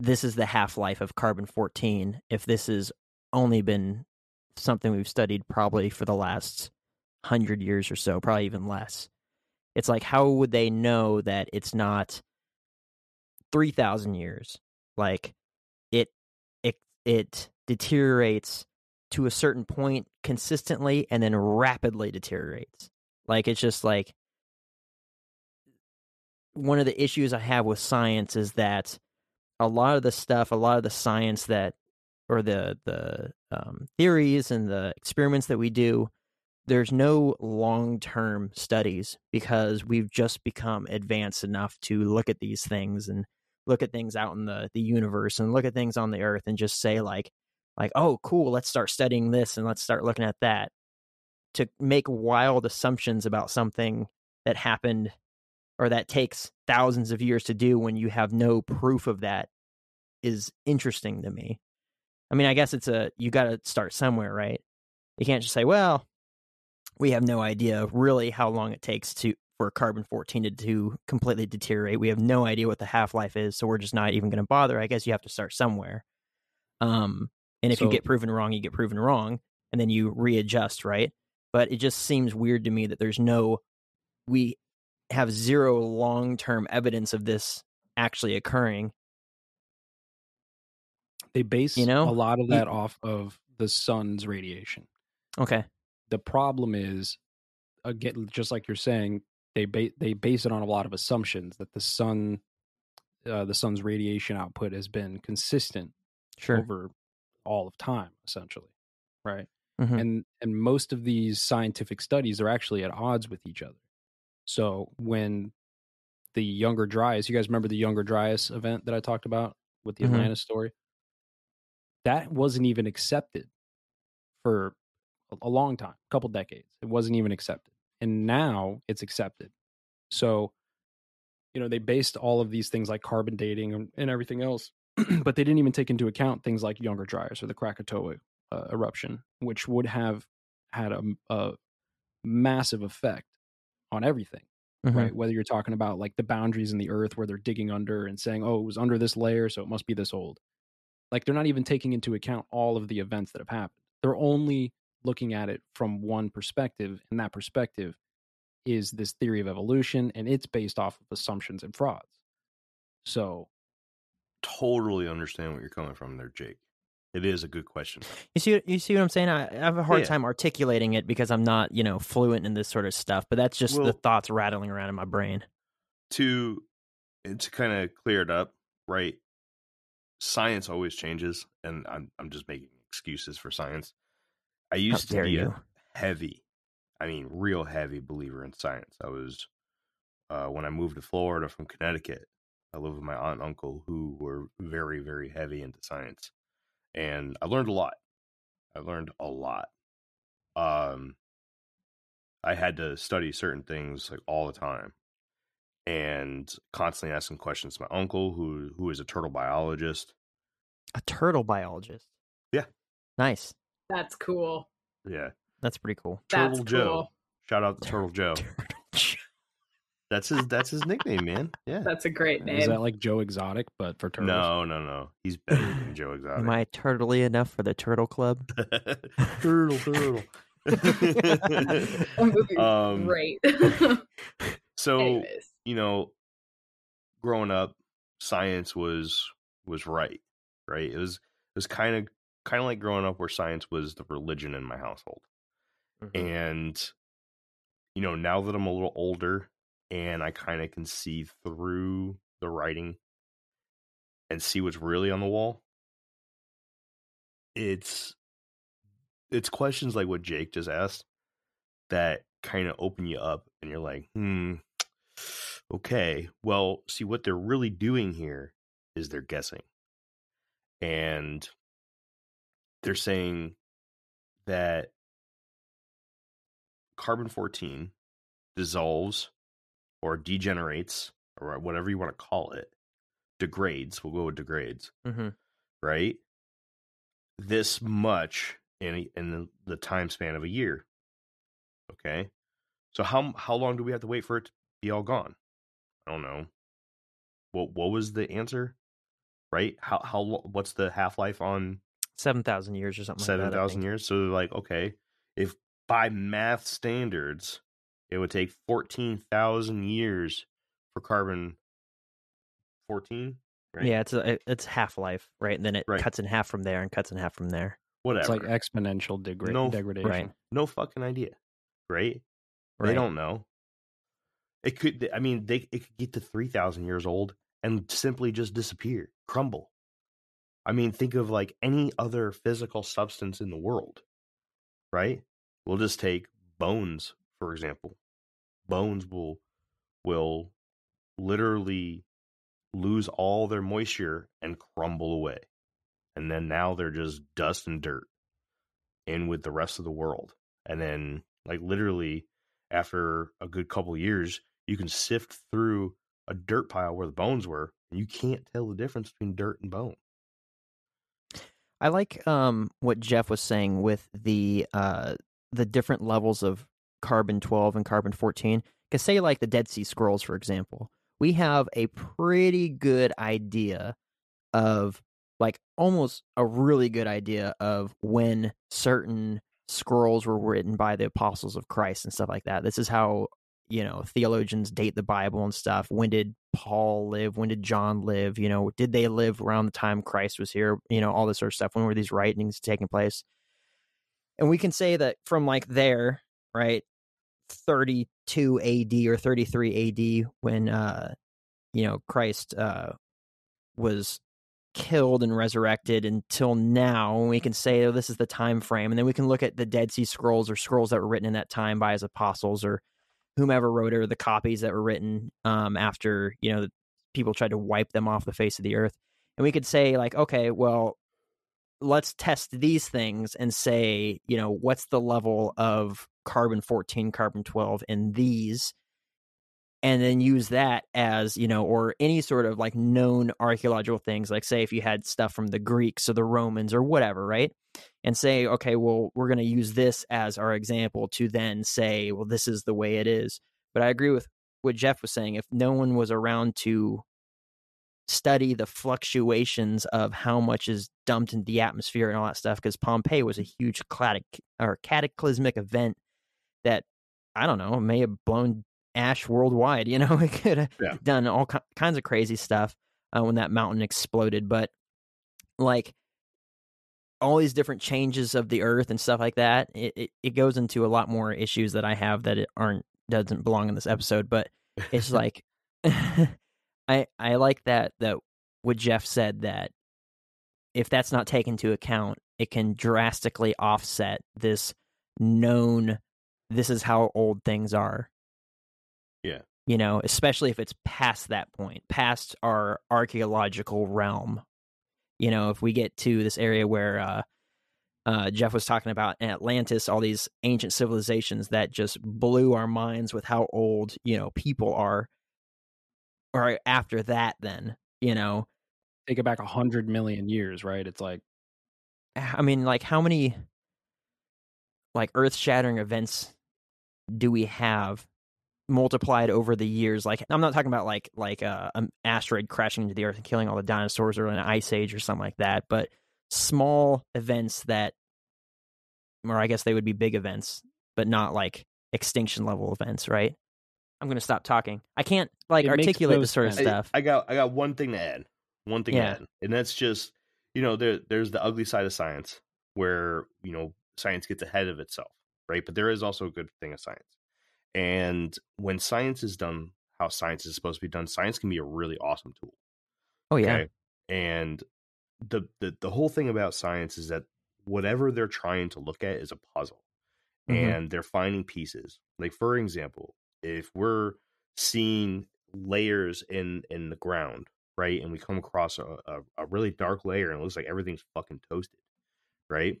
this is the half-life of carbon-14, if this has only been something we've studied probably for the last 100 years or so, probably even less. It's like, how would they know that it's not 3,000 years? Like, it deteriorates to a certain point consistently and then rapidly deteriorates. Like, it's just like, one of the issues I have with science is that a lot of the science that, or the theories and the experiments that we do, there's no long-term studies because we've just become advanced enough to look at these things and look at things out in the universe and look at things on the earth and just say like, oh, cool, let's start studying this and let's start looking at that. To make wild assumptions about something that happened or that takes thousands of years to do when you have no proof of that is interesting to me. I mean, I guess you got to start somewhere, right? You can't just say, well, we have no idea really how long it takes for carbon-14 to completely deteriorate. We have no idea what the half-life is, so we're just not even going to bother. I guess you have to start somewhere. And if you get proven wrong, you get proven wrong, and then you readjust, right? But it just seems weird to me that we have zero long-term evidence of this actually occurring. They base a lot of that off of the sun's radiation. Okay. The problem is, again, just like you're saying, they base it on a lot of assumptions that the sun's radiation output has been consistent over all of time, essentially, right? Mm-hmm. And most of these scientific studies are actually at odds with each other. So when the Younger Dryas, you guys remember the Younger Dryas event that I talked about with the Atlantis story? That wasn't even accepted for a long time, a couple decades. It wasn't even accepted. And now it's accepted. So, they based all of these things like carbon dating and everything else, but they didn't even take into account things like Younger Dryas or the Krakatoa eruption, which would have had a massive effect on everything, right? Whether you're talking about like the boundaries in the earth where they're digging under and saying, oh, it was under this layer, so it must be this old. Like, they're not even taking into account all of the events that have happened. They're only looking at it from one perspective, and that perspective is this theory of evolution, and it's based off of assumptions and frauds. So, totally understand what you're coming from there, Jake. It is a good question. You see what I'm saying? I have a hard time articulating it because I'm not, fluent in this sort of stuff, but that's just the thoughts rattling around in my brain. To kind of clear it up, right? Science always changes, and I'm just making excuses for science. I used to be a real heavy believer in science. I was, when I moved to Florida from Connecticut, I lived with my aunt and uncle who were very, very heavy into science. And I learned a lot. I had to study certain things like all the time and constantly asking questions to my uncle who is a turtle biologist. A turtle biologist? Yeah. Nice. That's cool. Yeah. That's pretty cool. Turtle Joe. Shout out to Turtle Joe. That's his nickname, man. Yeah. That's a great name. Is that like Joe Exotic, but for turtles? No. He's better than Joe Exotic. Am I turtly enough for the Turtle Club? turtle. That movie was great. So, anyways, you know, growing up, science was right, right? It was kind of like growing up where science was the religion in my household. Mm-hmm. And, you know, now that I'm a little older and I kind of can see through the writing and see what's really on the wall, it's questions like what Jake just asked that kind of open you up, and you're like, okay, well, see, what they're really doing here is they're guessing. And they're saying that carbon-14 dissolves or degenerates, or whatever you want to call it, degrades. We'll go with degrades, mm-hmm. right? This much in the time span of a year. Okay, so how long do we have to wait for it to be all gone? I don't know. What was the answer? Right? How what's the half-life on? 7,000 years or something. 7,000 years. So they're like, okay, if by math standards, it would take 14,000 years for carbon-14. Right? Yeah, it's half-life, right? And then it cuts in half from there and cuts in half from there. Whatever. It's like exponential degradation. Right. No fucking idea, right? They don't know. It could. I mean, it could get to 3,000 years old and simply just disappear, crumble. I mean, think of like any other physical substance in the world, right? We'll just take bones, for example. Bones will literally lose all their moisture and crumble away. And then now they're just dust and dirt in with the rest of the world. And then, like, literally after a good couple years, you can sift through a dirt pile where the bones were, and you can't tell the difference between dirt and bone. I like what Jeff was saying with the different levels of carbon-12 and carbon-14. Because say like the Dead Sea Scrolls, for example, we have a pretty good idea of, like, almost a really good idea of when certain scrolls were written by the apostles of Christ and stuff like that. This is how, you know, theologians date the Bible and stuff. When did Paul live? When did John live? You know, did they live around the time Christ was here? You know, all this sort of stuff. When were these writings taking place? And we can say that from, like, there, right, 32 AD or 33 AD, when, you know, Christ was killed and resurrected, until now, and we can say, oh, this is the time frame. And then we can look at the Dead Sea Scrolls, or scrolls that were written in that time by his apostles, or whomever wrote it, or the copies that were written after, you know, people tried to wipe them off the face of the earth. And we could say, like, okay, well, let's test these things and say, you know, what's the level of carbon-14, carbon-12 in these, and then use that as, you know, or any sort of, like, known archaeological things, like, say, if you had stuff from the Greeks or the Romans or whatever, right? And say, okay, well, we're going to use this as our example to then say, well, this is the way it is. But I agree with what Jeff was saying. If no one was around to study the fluctuations of how much is dumped into the atmosphere and all that stuff, because Pompeii was a huge cataclysmic event that, I don't know, may have blown ash worldwide. You know, it could have done all kinds of crazy stuff when that mountain exploded. But, like, all these different changes of the earth and stuff like that, it goes into a lot more issues that I have that doesn't belong in this episode, but it's like, I like that what Jeff said, that if that's not taken into account, it can drastically offset this known, this is how old things are. Yeah. You know, especially if it's past that point, past our archaeological realm. You know, if we get to this area where Jeff was talking about in Atlantis, all these ancient civilizations that just blew our minds with how old, you know, people are. Or after that, then, you know, take it back 100 million years, right? It's like, I mean, like, how many, like, earth-shattering events do we have multiplied over the years? Like, I'm not talking about like an asteroid crashing into the earth and killing all the dinosaurs, or an ice age or something like that, but small events that or I guess they would be big events, but not like extinction level events, right? I'm going to stop talking. I can't like articulate this sort of stuff. I got one thing to add. And that's just, you know, there's the ugly side of science where, you know, science gets ahead of itself, right? But there is also a good thing of science. And when science is done how science is supposed to be done, science can be a really awesome tool. Oh yeah. Okay? And the whole thing about science is that whatever they're trying to look at is a puzzle. Mm-hmm. And they're finding pieces. Like, for example, if we're seeing layers in the ground, right, and we come across a really dark layer and it looks like everything's fucking toasted, right?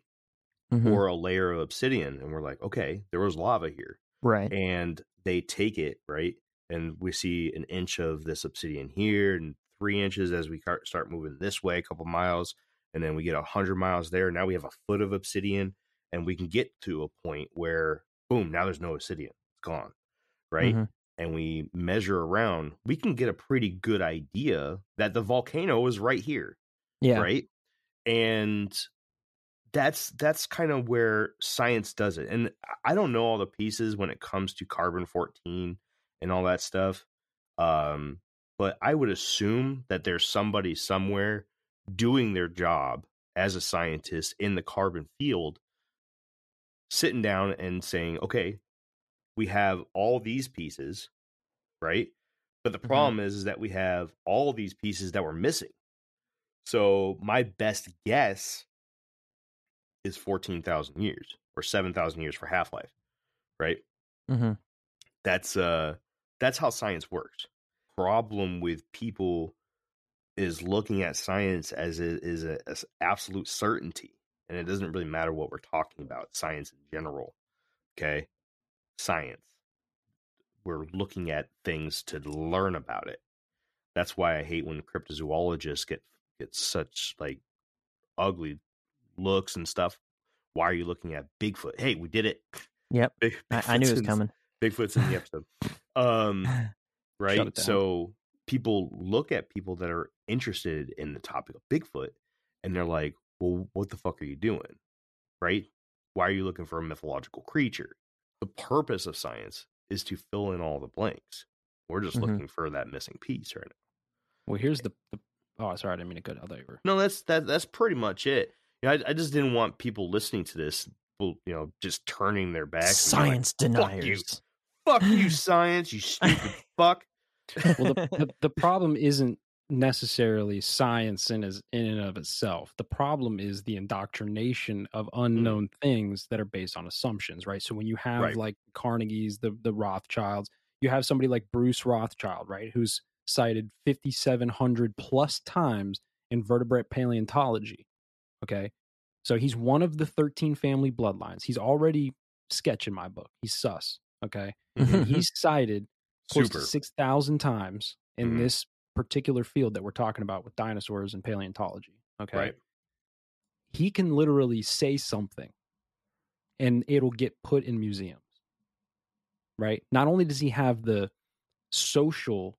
Mm-hmm. Or a layer of obsidian, and we're like, okay, there was lava here. Right. And they take it, right, and we see an inch of this obsidian here and 3 inches as we start moving this way a couple miles, and then we get 100 miles there. Now we have a foot of obsidian, and we can get to a point where, boom, now there's no obsidian. It's gone. Right. Mm-hmm. And we measure around, we can get a pretty good idea that the volcano is right here. Yeah. Right. And that's kind of where science does it. And I don't know all the pieces when it comes to carbon 14 and all that stuff. But I would assume that there's somebody somewhere doing their job as a scientist in the carbon field, sitting down and saying, okay, we have all these pieces, right? But the problem is that we have all these pieces that we're missing. So my best guess is 14,000 years or 7,000 years for Half-Life, right? Mm-hmm. That's how science works. Problem with people is looking at science as it is as absolute certainty, and it doesn't really matter what we're talking about. Science in general, okay? Science, we're looking at things to learn about it. That's why I hate when cryptozoologists get such like ugly looks and stuff. Why are you looking at Bigfoot? Hey, we did it. Yep. I knew it was coming. Bigfoot's in the episode. Right. So people look at people that are interested in the topic of Bigfoot and they're like, well, what the fuck are you doing? Right. Why are you looking for a mythological creature? The purpose of science is to fill in all the blanks. We're just looking for that missing piece right now. Well, here's the oh, sorry, I didn't mean to cut. I thought you were. No, that's pretty much it. You know, I just didn't want people listening to this, you know, just turning their backs. Science deniers. Fuck you, science, you stupid fuck. Well, the problem isn't necessarily science in and of itself. The problem is the indoctrination of unknown things that are based on assumptions, right? So when you have like Carnegies, the Rothschilds, you have somebody like Bruce Rothschild, right, who's cited 5,700 plus times in vertebrate paleontology, okay? So he's one of the 13 family bloodlines. He's already sketch in my book. He's sus, okay? And he's cited close to 6,000 times in this particular field that we're talking about with dinosaurs and paleontology, okay? Right. He can literally say something and it'll get put in museums, right? Not only does he have the social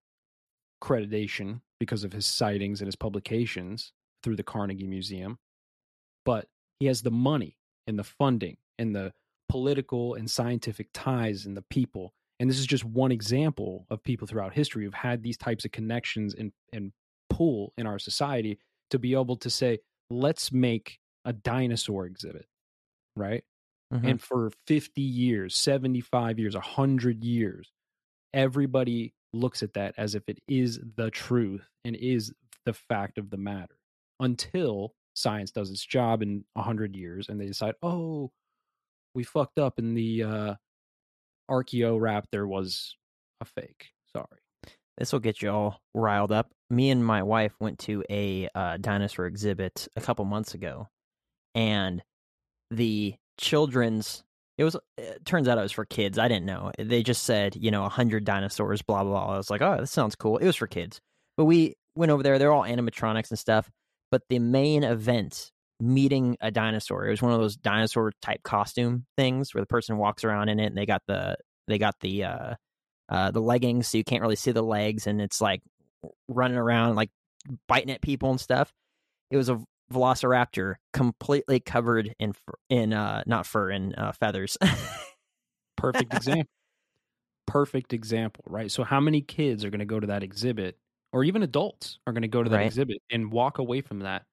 accreditation because of his sightings and his publications through the Carnegie Museum, but he has the money and the funding and the political and scientific ties and the people. And this is just one example of people throughout history who've had these types of connections and pull in our society to be able to say, let's make a dinosaur exhibit, right? Mm-hmm. And for 50 years, 75 years, 100 years, everybody looks at that as if it is the truth and is the fact of the matter until science does its job in 100 years and they decide, oh, we fucked up in the... Archaeoraptor was a fake. Sorry. This will get you all riled up. Me and my wife went to a dinosaur exhibit a couple months ago, and the children's, it turns out it was for kids. I didn't know. They just said, you know, 100 dinosaurs, blah, blah, blah. I was like, oh, that sounds cool. It was for kids. But we went over there. They're all animatronics and stuff. But the main event, meeting a dinosaur. It was one of those dinosaur type costume things where the person walks around in it and they got the leggings so you can't really see the legs and it's like running around like biting at people and stuff. It was a velociraptor completely covered in feathers. Perfect example. Perfect example, right? So how many kids are going to go to that exhibit, or even adults are going to go to that exhibit and walk away from that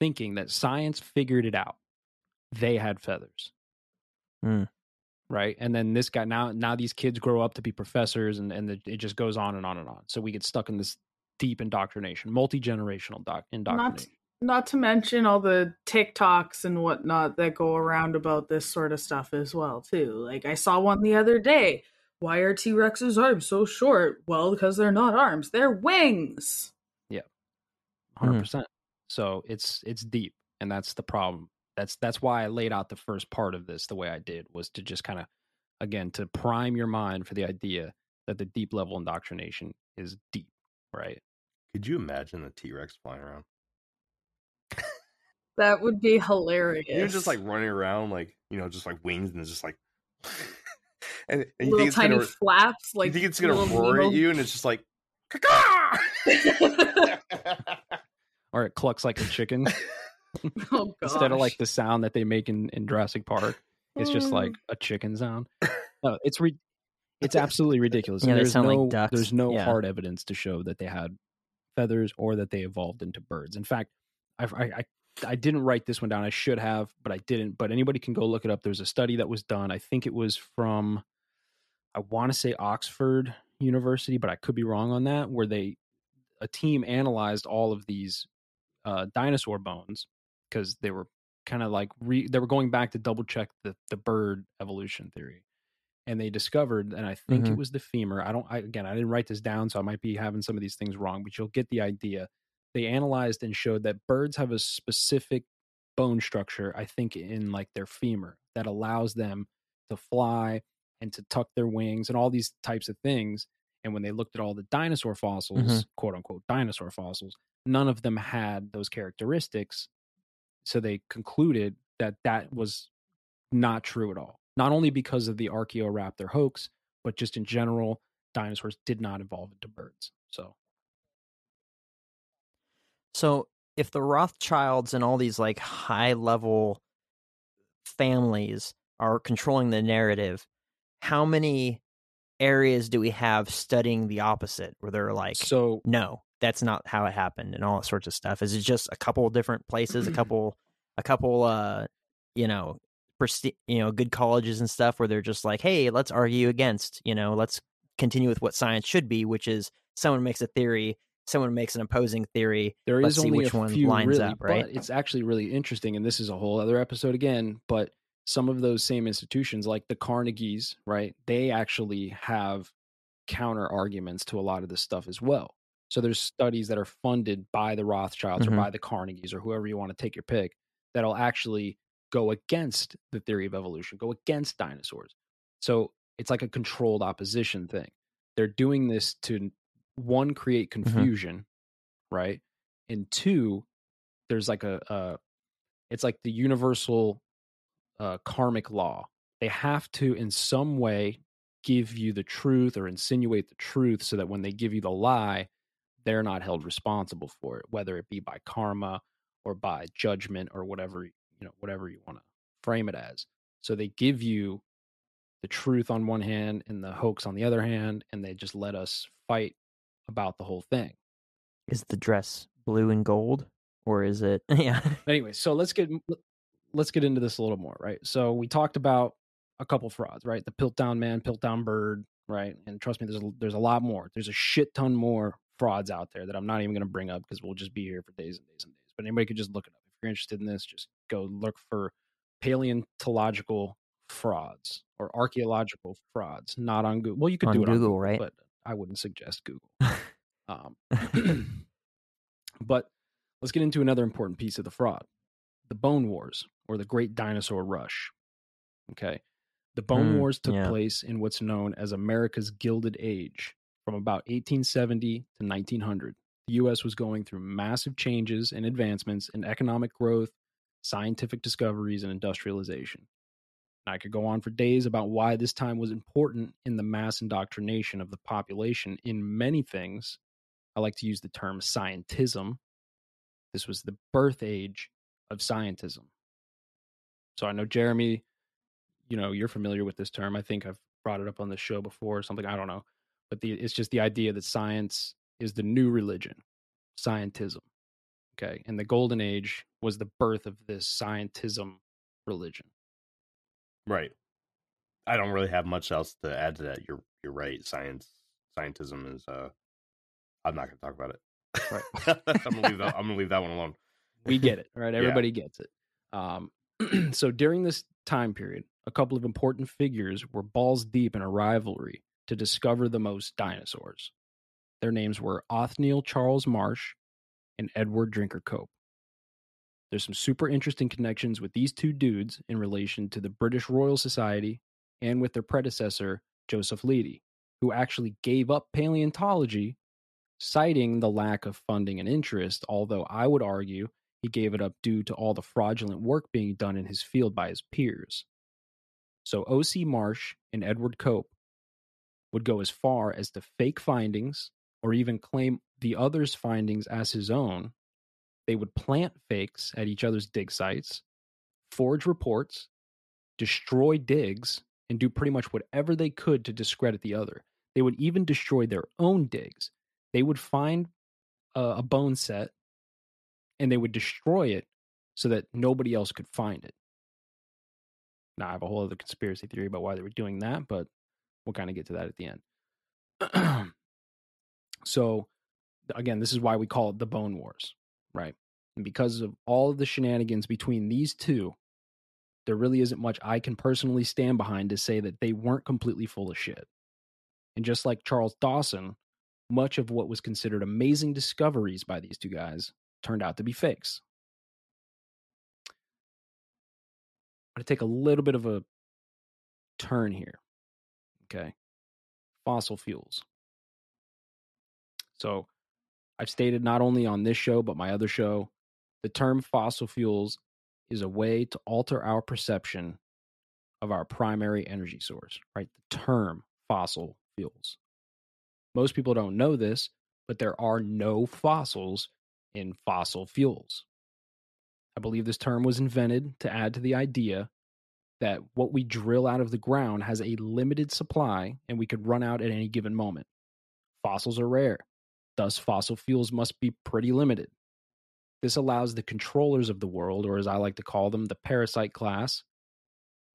thinking that science figured it out? They had feathers. Mm. Right. And then this guy, now these kids grow up to be professors, and it just goes on and on and on. So we get stuck in this deep indoctrination, multi-generational indoctrination. Not to mention all the TikToks and whatnot that go around about this sort of stuff as well, too. Like, I saw one the other day. Why are T-Rex's arms so short? Well, because they're not arms, they're wings. Yeah. 100%. So it's deep, and that's the problem. That's why I laid out the first part of this the way I did, was to just kind of, again, to prime your mind for the idea that the deep level indoctrination is deep, right? Could you imagine the T-Rex flying around? That would be hilarious. You're just like running around, like, you know, just like wings, and it's just like and you think it's tiny flaps, like you think it's gonna roar at you, and it's just like or it clucks like a chicken. Oh, instead of like the sound that they make in Jurassic Park, it's just like a chicken sound. No, it's absolutely ridiculous. Yeah, there's no, like ducks. There's no hard evidence to show that they had feathers or that they evolved into birds. In fact, I didn't write this one down. I should have, but I didn't. But anybody can go look it up. There's a study that was done. I think it was from, I want to say Oxford University, but I could be wrong on that, where a team analyzed all of these dinosaur bones, because they were kind of like they were going back to double check the bird evolution theory, and they discovered, and I think it was the femur. I didn't write this down, so I might be having some of these things wrong, but you'll get the idea. They analyzed and showed that birds have a specific bone structure, I think in like their femur, that allows them to fly and to tuck their wings and all these types of things. And when they looked at all the dinosaur fossils, quote unquote dinosaur fossils, none of them had those characteristics. So they concluded that was not true at all. Not only because of the Archaeoraptor hoax, but just in general, dinosaurs did not evolve into birds. So if the Rothschilds and all these like high level families are controlling the narrative, how many areas do we have studying the opposite, where they're like, no, that's not how it happened, and all that sorts of stuff? Is it just a couple of different places, a couple good colleges and stuff, where they're just like, hey, let's argue against, let's continue with what science should be, which is someone makes a theory, someone makes an opposing theory. There is only which one lines up, right? But it's actually really interesting, and this is a whole other episode again, but some of those same institutions, like the Carnegies, right? They actually have counter arguments to a lot of this stuff as well. So there's studies that are funded by the Rothschilds or by the Carnegies or whoever you want to take your pick, that'll actually go against the theory of evolution, go against dinosaurs. So it's like a controlled opposition thing. They're doing this to, one, create confusion, right? And two, there's like it's like the universal karmic law. They have to in some way give you the truth or insinuate the truth, so that when they give you the lie, they're not held responsible for it, whether it be by karma or by judgment or whatever you want to frame it as. So they give you the truth on one hand and the hoax on the other hand, and they just let us fight about the whole thing. Is the dress blue and gold, or is it? Yeah. Anyway, so let's get into this a little more, right? So we talked about a couple frauds, right? The Piltdown Man, Piltdown Bird, right? And trust me, there's a lot more. There's a shit ton more frauds out there that I'm not even going to bring up, because we'll just be here for days and days and days. But anybody could just look it up. If you're interested in this, just go look for paleontological frauds or archaeological frauds. Not on Google. Well, you could do it on Google, right? But I wouldn't suggest Google. But let's get into another important piece of the fraud: the Bone Wars, or the Great Dinosaur Rush. Okay. The Bone Wars took place in what's known as America's Gilded Age, from about 1870 to 1900. The U.S. was going through massive changes and advancements in economic growth, scientific discoveries, and industrialization. And I could go on for days about why this time was important in the mass indoctrination of the population in many things. I like to use the term scientism. This was the birth age of scientism. So I know, Jeremy, you know, you're familiar with this term. I think I've brought it up on the show before or something. I don't know. But it's just the idea that science is the new religion, scientism. Okay. And the Golden Age was the birth of this scientism religion. Right. I don't really have much else to add to that. You're right. Scientism is, I'm not going to talk about it. Right. I'm going to leave that one alone. We get it. Right. Everybody gets it. So during this time period, a couple of important figures were balls deep in a rivalry to discover the most dinosaurs. Their names were Othniel Charles Marsh and Edward Drinker Cope. There's some super interesting connections with these two dudes in relation to the British Royal Society and with their predecessor, Joseph Leedy, who actually gave up paleontology, citing the lack of funding and interest, although I would argue he gave it up due to all the fraudulent work being done in his field by his peers. So O.C. Marsh and Edward Cope would go as far as to fake findings or even claim the other's findings as his own. They would plant fakes at each other's dig sites, forge reports, destroy digs, and do pretty much whatever they could to discredit the other. They would even destroy their own digs. They would find a bone set, and they would destroy it so that nobody else could find it. Now, I have a whole other conspiracy theory about why they were doing that, but we'll kind of get to that at the end. So, again, this is why we call it the Bone Wars, right? And because of all of the shenanigans between these two, there really isn't much I can personally stand behind to say that they weren't completely full of shit. And just like Charles Dawson, much of what was considered amazing discoveries by these two guys turned out to be fakes. I'm going to take a little bit of a turn here. Okay. Fossil fuels. So I've stated not only on this show, but my other show, the term fossil fuels is a way to alter our perception of our primary energy source, right? The term fossil fuels. Most people don't know this, but there are no fossils in fossil fuels. I believe this term was invented to add to the idea that what we drill out of the ground has a limited supply and we could run out at any given moment. Fossils are rare, thus fossil fuels must be pretty limited. This allows the controllers of the world, or as I like to call them, the parasite class,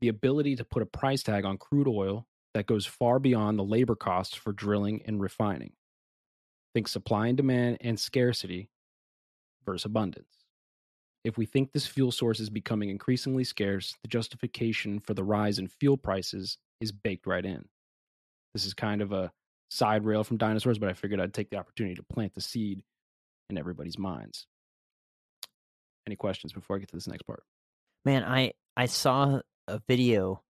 the ability to put a price tag on crude oil that goes far beyond the labor costs for drilling and refining. Think supply and demand and scarcity versus abundance. If we think this fuel source is becoming increasingly scarce, the justification for the rise in fuel prices is baked right in. This is kind of a side rail from dinosaurs, but I figured I'd take the opportunity to plant the seed in everybody's minds. Any questions before I get to this next part? Man, I saw a video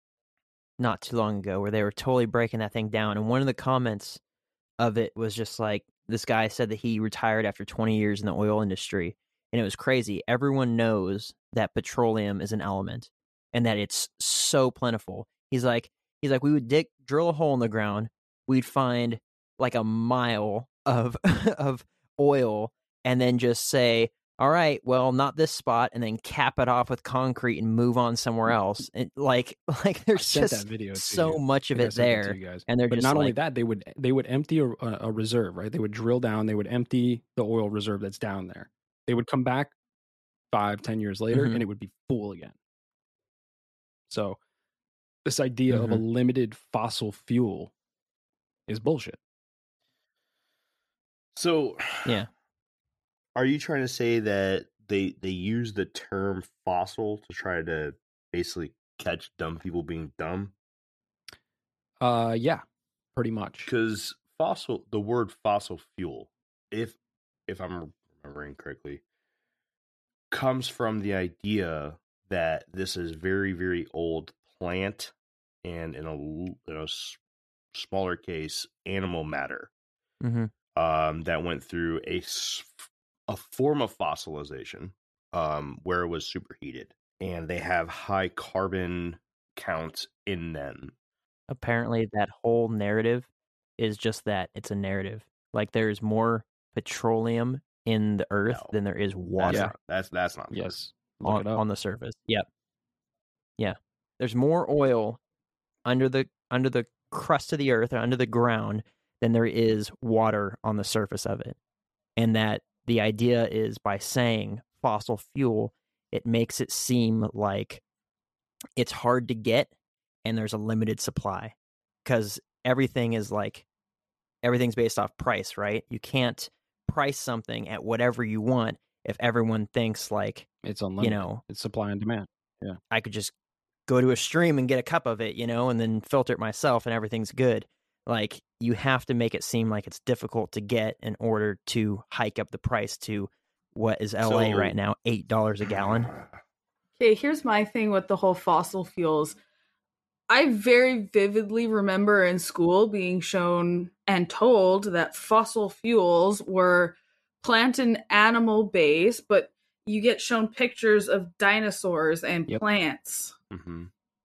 not too long ago where they were totally breaking that thing down, and one of the comments of it was just like, this guy said that he retired after 20 years in the oil industry, and it was crazy. Everyone knows that petroleum is an element and that it's so plentiful. He's like, we would drill a hole in the ground. We'd find like a mile of oil and then just say, all right, well, not this spot, and then cap it off with concrete and move on somewhere else. And like there's just so much of it there. And they're just not only that, they would empty a reserve, right? They would drill down, they would empty the oil reserve that's down there. They would come back 5-10 years later, and it would be full again. So this idea of a limited fossil fuel is bullshit. So yeah. Are you trying to say that they use the term fossil to try to basically catch dumb people being dumb? Yeah, pretty much. Because the word fossil fuel, if I'm remembering correctly, comes from the idea that this is very, very old plant and in a smaller case, animal matter that went through a form of fossilization where it was superheated, and they have high carbon counts in them. Apparently that whole narrative is just that. It's a narrative. Like there is more petroleum in the earth than there is water. That's not. Yes. on the surface. Yep. Yeah. There's more oil under the crust of the earth or under the ground than there is water on the surface of it. And that the idea is, by saying fossil fuel, it makes it seem like it's hard to get and there's a limited supply, because everything's based off price, right? You can't price something at whatever you want if everyone thinks like it's unlimited. You know, it's supply and demand. Yeah. I could just go to a stream and get a cup of it, you know, and then filter it myself and everything's good. Like, you have to make it seem like it's difficult to get in order to hike up the price to what is LA right now, $8 a gallon. Okay, here's my thing with the whole fossil fuels. I very vividly remember in school being shown and told that fossil fuels were plant and animal based, but you get shown pictures of dinosaurs and plants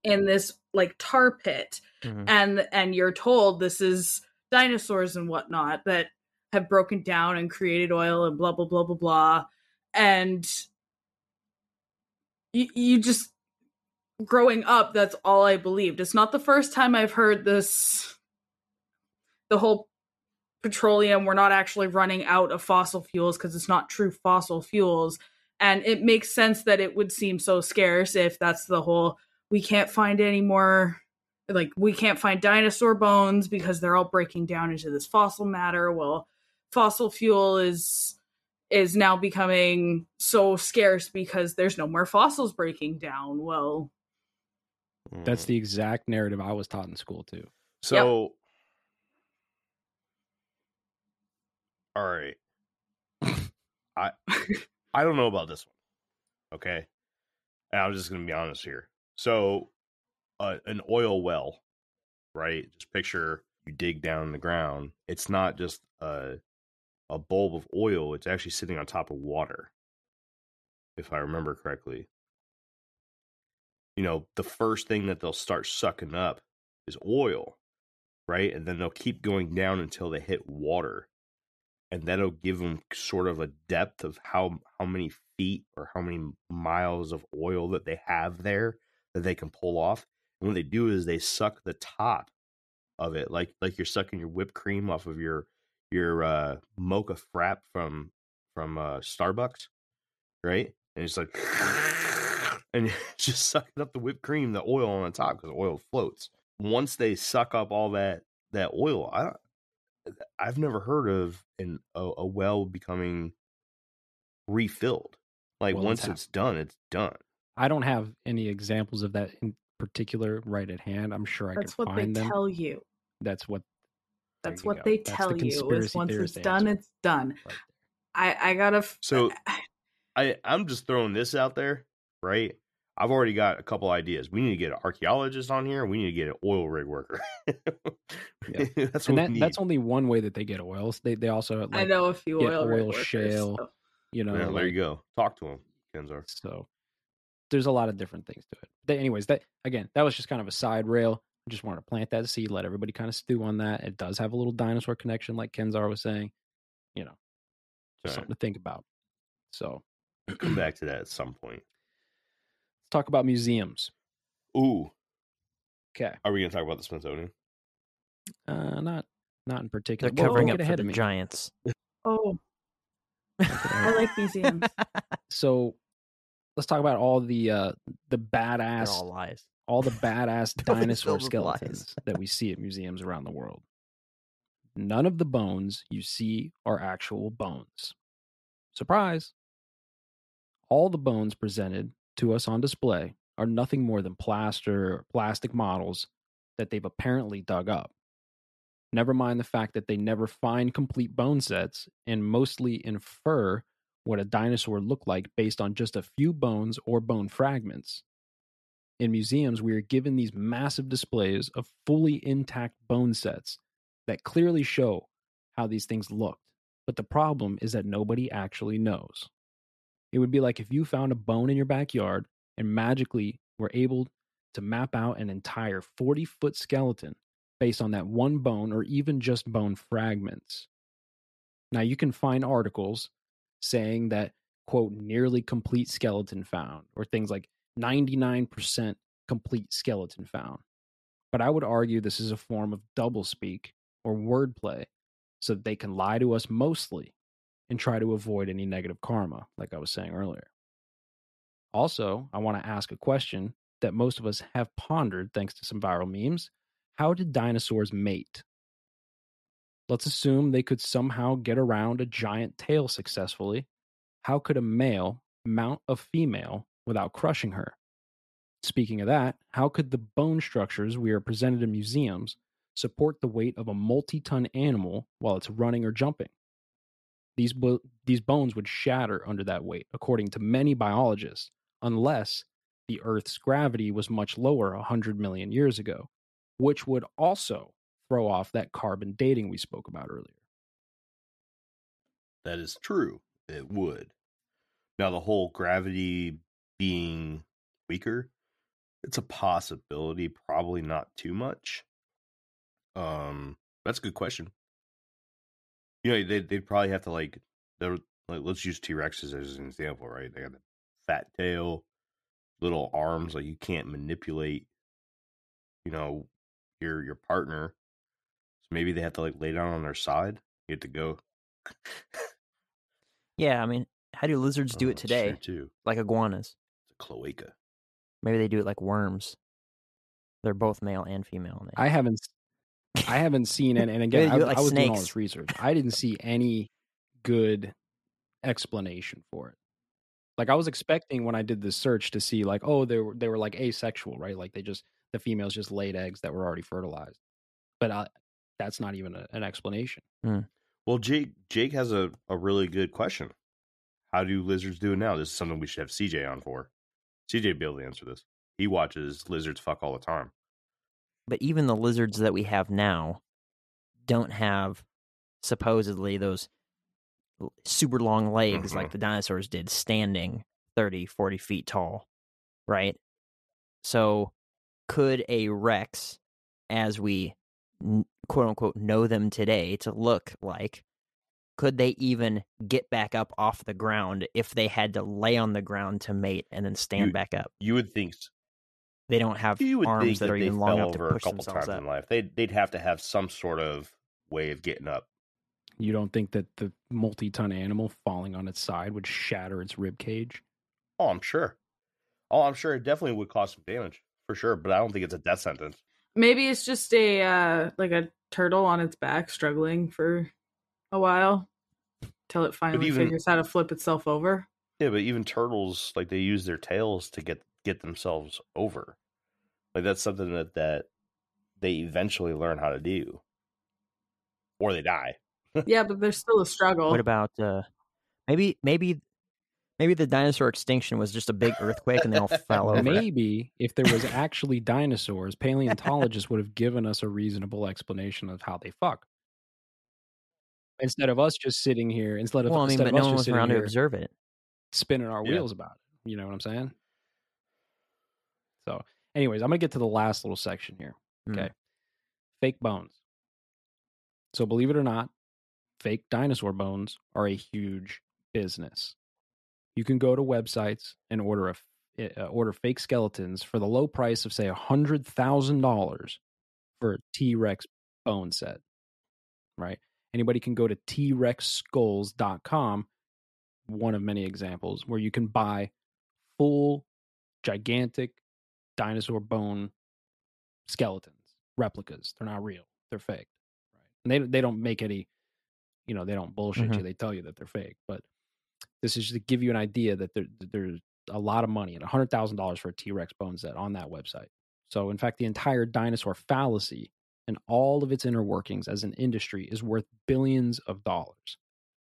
in this like tar pit. Mm-hmm. And you're told this is dinosaurs and whatnot that have broken down and created oil and blah, blah, blah, blah, blah. And you just, growing up, that's all I believed. It's not the first time I've heard this, the whole petroleum, we're not actually running out of fossil fuels because it's not true fossil fuels. And it makes sense that it would seem so scarce if that's the whole, we can't find any more, like, we can't find dinosaur bones because they're all breaking down into this fossil matter. Well, fossil fuel is now becoming so scarce because there's no more fossils breaking down. Well, that's the exact narrative I was taught in school too. So, yep. All right. I don't know about this one. Okay. And I'm just going to be honest here. So an oil well, right? Just picture you dig down in the ground. It's not just a bulb of oil. It's actually sitting on top of water, if I remember correctly. You know, the first thing that they'll start sucking up is oil, right? And then they'll keep going down until they hit water. And that'll give them sort of a depth of how many feet or how many miles of oil that they have there that they can pull off. And what they do is they suck the top of it, like you're sucking your whipped cream off of your mocha frap from Starbucks, right? And it's like, and you're just sucking up the whipped cream, the oil on the top, because oil floats. Once they suck up all that oil, I've never heard of a well becoming refilled. Like, well, once it's done, it's done. I don't have any examples of that in particular right at hand. I'm sure I could find them. That's what they tell you. That's what they tell you. Is once it's done, it's done. Right. I gotta. So I'm just throwing this out there, right? I've already got a couple ideas. We need to get an archaeologist on here. We need to get an oil rig worker. Yeah. That's only one way that they get oil. They also like, I know a few oil shale. So. You know, yeah, there you go. Talk to them, Kenzar. So there's a lot of different things to it. But anyways, that was just kind of a side rail. I just wanted to plant that seed, let everybody kind of stew on that. It does have a little dinosaur connection, like Kenzar was saying. You know, just something to think about. So we'll come back to that at some point. Talk about museums. Ooh. Okay. Are we going to talk about the Smithsonian? Not in particular. They're covering up for the giants. Oh. I like museums. So let's talk about all the badass. They're all lies. All the badass dinosaur skeletons that we see at museums around the world. None of the bones you see are actual bones. Surprise. All the bones presented to us on display are nothing more than plastic models that they've apparently dug up. Never mind the fact that they never find complete bone sets and mostly infer what a dinosaur looked like based on just a few bones or bone fragments. In museums, we are given these massive displays of fully intact bone sets that clearly show how these things looked, but the problem is that nobody actually knows. It would be like if you found a bone in your backyard and magically were able to map out an entire 40-foot skeleton based on that one bone or even just bone fragments. Now, you can find articles saying that quote, nearly complete skeleton found, or things like 99% complete skeleton found. But I would argue this is a form of doublespeak or wordplay so that they can lie to us mostly and try to avoid any negative karma, like I was saying earlier. Also, I want to ask a question that most of us have pondered thanks to some viral memes. How did dinosaurs mate? Let's assume they could somehow get around a giant tail successfully. How could a male mount a female without crushing her? Speaking of that, how could the bone structures we are presented in museums support the weight of a multi-ton animal while it's running or jumping? These bones would shatter under that weight, according to many biologists, unless the Earth's gravity was much lower 100 million years ago, which would also throw off that carbon dating we spoke about earlier. That is true. It would. Now, the whole gravity being weaker, it's a possibility, probably not too much. That's a good question. You know, they'd probably have to, like let's use T-Rexes as an example, right? They got the fat tail, little arms, like you can't manipulate, you know, your partner. So maybe they have to, like, lay down on their side. You have to go. Yeah, I mean, how do lizards do it today? Sure, like iguanas. It's a cloaca. Maybe they do it like worms. They're both male and female. I haven't seen, and again, I was snakes. Doing all this research. I didn't see any good explanation for it. Like, I was expecting when I did this search to see, like, oh, they were like asexual, right? Like, the females just laid eggs that were already fertilized. But that's not even an explanation. Mm. Well, Jake has a really good question. How do lizards do it now? This is something we should have CJ on for. CJ would be able to answer this. He watches lizards fuck all the time. But even the lizards that we have now don't have supposedly those super long legs like the dinosaurs did, standing 30, 40 feet tall, right? So could a rex, as we quote-unquote know them today to look like, could they even get back up off the ground if they had to lay on the ground to mate and then stand back up? You would think so. They don't have arms that are even long enough to push themselves up. In life. They'd have to have some sort of way of getting up. You don't think that the multi-ton animal falling on its side would shatter its rib cage? Oh, I'm sure. It definitely would cause some damage, for sure, but I don't think it's a death sentence. Maybe it's just a like a turtle on its back struggling for a while till it finally figures how to flip itself over. Yeah, but even turtles, like, they use their tails to get themselves over. Like, that's something that they eventually learn how to do, or they die. Yeah, but there's still a struggle. What about maybe the dinosaur extinction was just a big earthquake and they all fell over? Maybe if there was actually dinosaurs, paleontologists would have given us a reasonable explanation of how they fuck. Instead of us just sitting here, no one was around to observe it, spinning our wheels about it. You know what I'm saying? So, anyways, I'm going to get to the last little section here. Okay. Fake bones. So, believe it or not, fake dinosaur bones are a huge business. You can go to websites and order fake skeletons for the low price of, say, $100,000 for a T-Rex bone set, right? Anybody can go to trexskulls.com, one of many examples, where you can buy full, gigantic dinosaur bone skeletons, replicas. They're not real. They're fake. Right? And they don't make any, you know, they don't bullshit you. They tell you that they're fake. But this is just to give you an idea that there's a lot of money, and $100,000 for a T-Rex bone set on that website. So, in fact, the entire dinosaur fallacy and all of its inner workings as an industry is worth billions of dollars.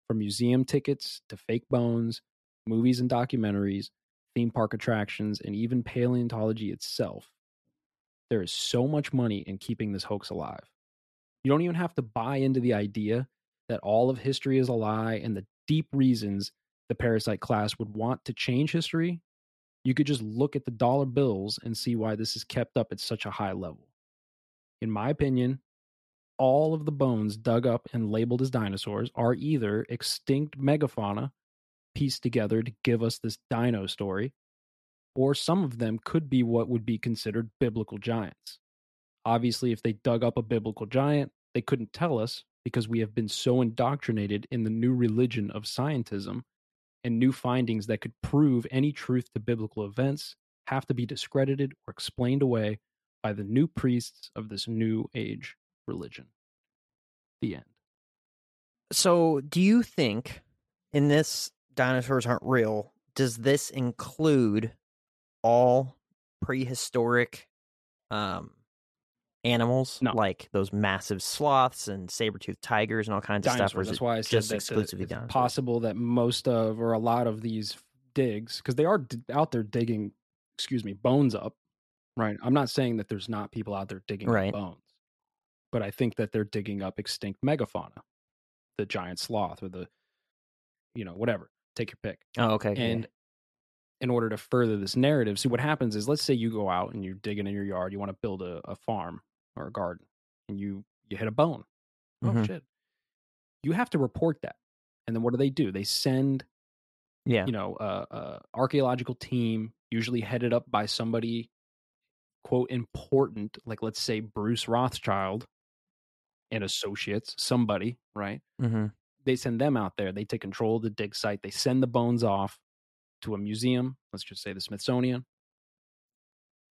From museum tickets to fake bones, movies and documentaries, theme park attractions, and even paleontology itself. There is so much money in keeping this hoax alive. You don't even have to buy into the idea that all of history is a lie and the deep reasons the parasite class would want to change history. You could just look at the dollar bills and see why this is kept up at such a high level. In my opinion, all of the bones dug up and labeled as dinosaurs are either extinct megafauna pieced together to give us this dino story, or some of them could be what would be considered biblical giants. Obviously, if they dug up a biblical giant, they couldn't tell us because we have been so indoctrinated in the new religion of scientism, and new findings that could prove any truth to biblical events have to be discredited or explained away by the new priests of this new age religion. The end. So do you think in this dinosaurs aren't real, does this include all prehistoric animals? No. Like those massive sloths and saber-toothed tigers and all kinds of dinosaurs, stuff? Or is that's why I said just exclusively it's dinosaurs? Possible that most of or a lot of these digs, because they are out there digging, bones up, right? I'm not saying that there's not people out there digging up bones, but I think that they're digging up extinct megafauna, the giant sloth or the, you know, whatever. Take your pick. Oh, okay. And in order to further this narrative, see what happens is, let's say you go out and you're digging in your yard, you want to build a farm or a garden, and you hit a bone. Oh, shit. You have to report that. And then what do? They send, you know, a archaeological team, usually headed up by somebody, quote, important, like let's say Bruce Rothschild and associates, somebody, right? They send them out there. They take control of the dig site. They send the bones off to a museum, let's just say the Smithsonian.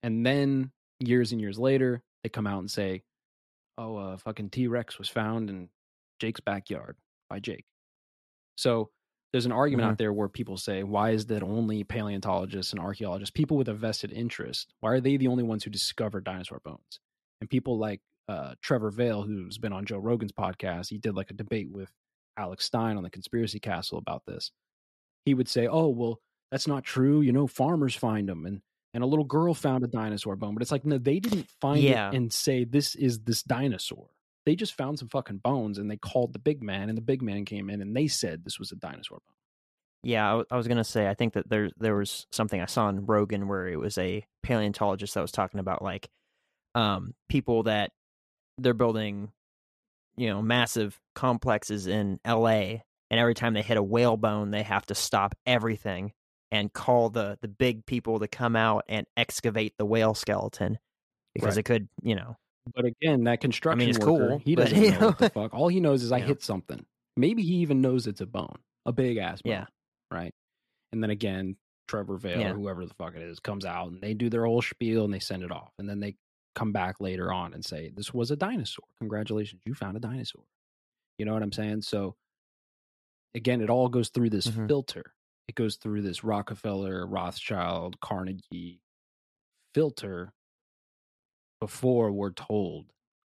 And then years and years later, they come out and say, oh, a fucking T-Rex was found in Jake's backyard by Jake. So there's an argument out there where people say, why is that only paleontologists and archaeologists, people with a vested interest, why are they the only ones who discover dinosaur bones? And people like Trevor Vail, who's been on Joe Rogan's podcast, he did like a debate with Alex Stein on the Conspiracy Castle about this. He would say, oh, well, that's not true. You know, farmers find them. And a little girl found a dinosaur bone. But it's like, no, they didn't find it and say, this is this dinosaur. They just found some fucking bones and they called the big man, and the big man came in and they said this was a dinosaur bone. Yeah, I was going to say, I think that there was something I saw on Rogan where it was a paleontologist that was talking about like people that they're building, you know, massive complexes in LA, and every time they hit a whale bone, they have to stop everything and call the big people to come out and excavate the whale skeleton because it could, you know. But again, that construction it's worker, cool, he doesn't know what the fuck. All he knows is I hit something. Maybe he even knows it's a bone, a big ass bone, right? And then again, Trevor Vail or whoever the fuck it is comes out and they do their whole spiel and they send it off, and then they come back later on and say, this was a dinosaur. Congratulations, you found a dinosaur. You know what I'm saying? So again, it all goes through this filter. It goes through this Rockefeller, Rothschild, Carnegie filter before we're told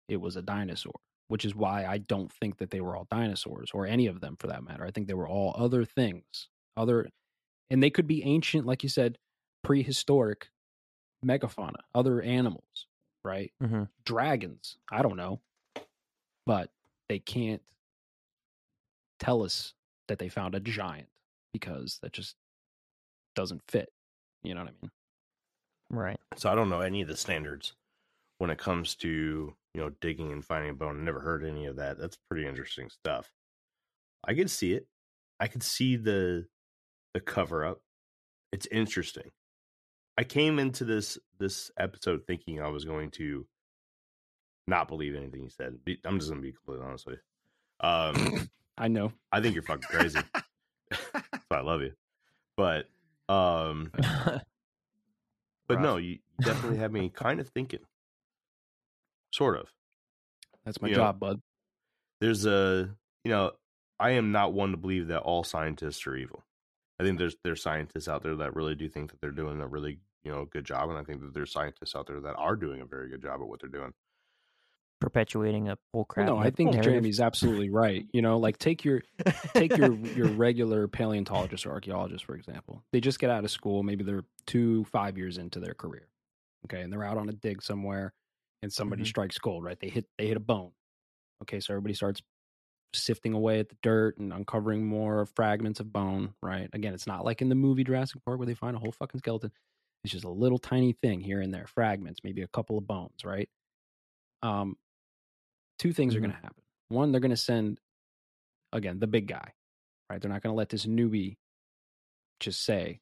it was a dinosaur, which is why I don't think that they were all dinosaurs, or any of them for that matter. I think they were all other things, and they could be ancient, like you said, prehistoric megafauna, other animals. Right? Dragons. I don't know. But they can't tell us that they found a giant because that just doesn't fit. You know what I mean? Right. So I don't know any of the standards when it comes to, you know, digging and finding a bone. I never heard any of that. That's pretty interesting stuff. I could see it. I could see the cover up. It's interesting. I came into this episode thinking I was going to not believe anything you said. I'm just going to be completely honest with you. I know. I think you're fucking crazy. So I love you. But but no, you definitely have me kind of thinking. Sort of. That's my job, bud. There's a, you know, I am not one to believe that all scientists are evil. I think there's scientists out there that really do think that they're doing a really, you know, good job, and I think that there's scientists out there that are doing a very good job at what they're doing. Perpetuating a bullcrap. No, I think Jeremy's absolutely right. You know, like take your regular paleontologist or archaeologist, for example. They just get out of school. Maybe they're 5 years into their career. Okay, and they're out on a dig somewhere, and somebody strikes gold. Right? They hit a bone. Okay, so everybody starts sifting away at the dirt and uncovering more fragments of bone, right? Again, it's not like in the movie Jurassic Park where they find a whole fucking skeleton. It's just a little tiny thing here and there, fragments, maybe a couple of bones, right? Two things are going to happen. One, they're going to send, again, the big guy, right? They're not going to let this newbie just say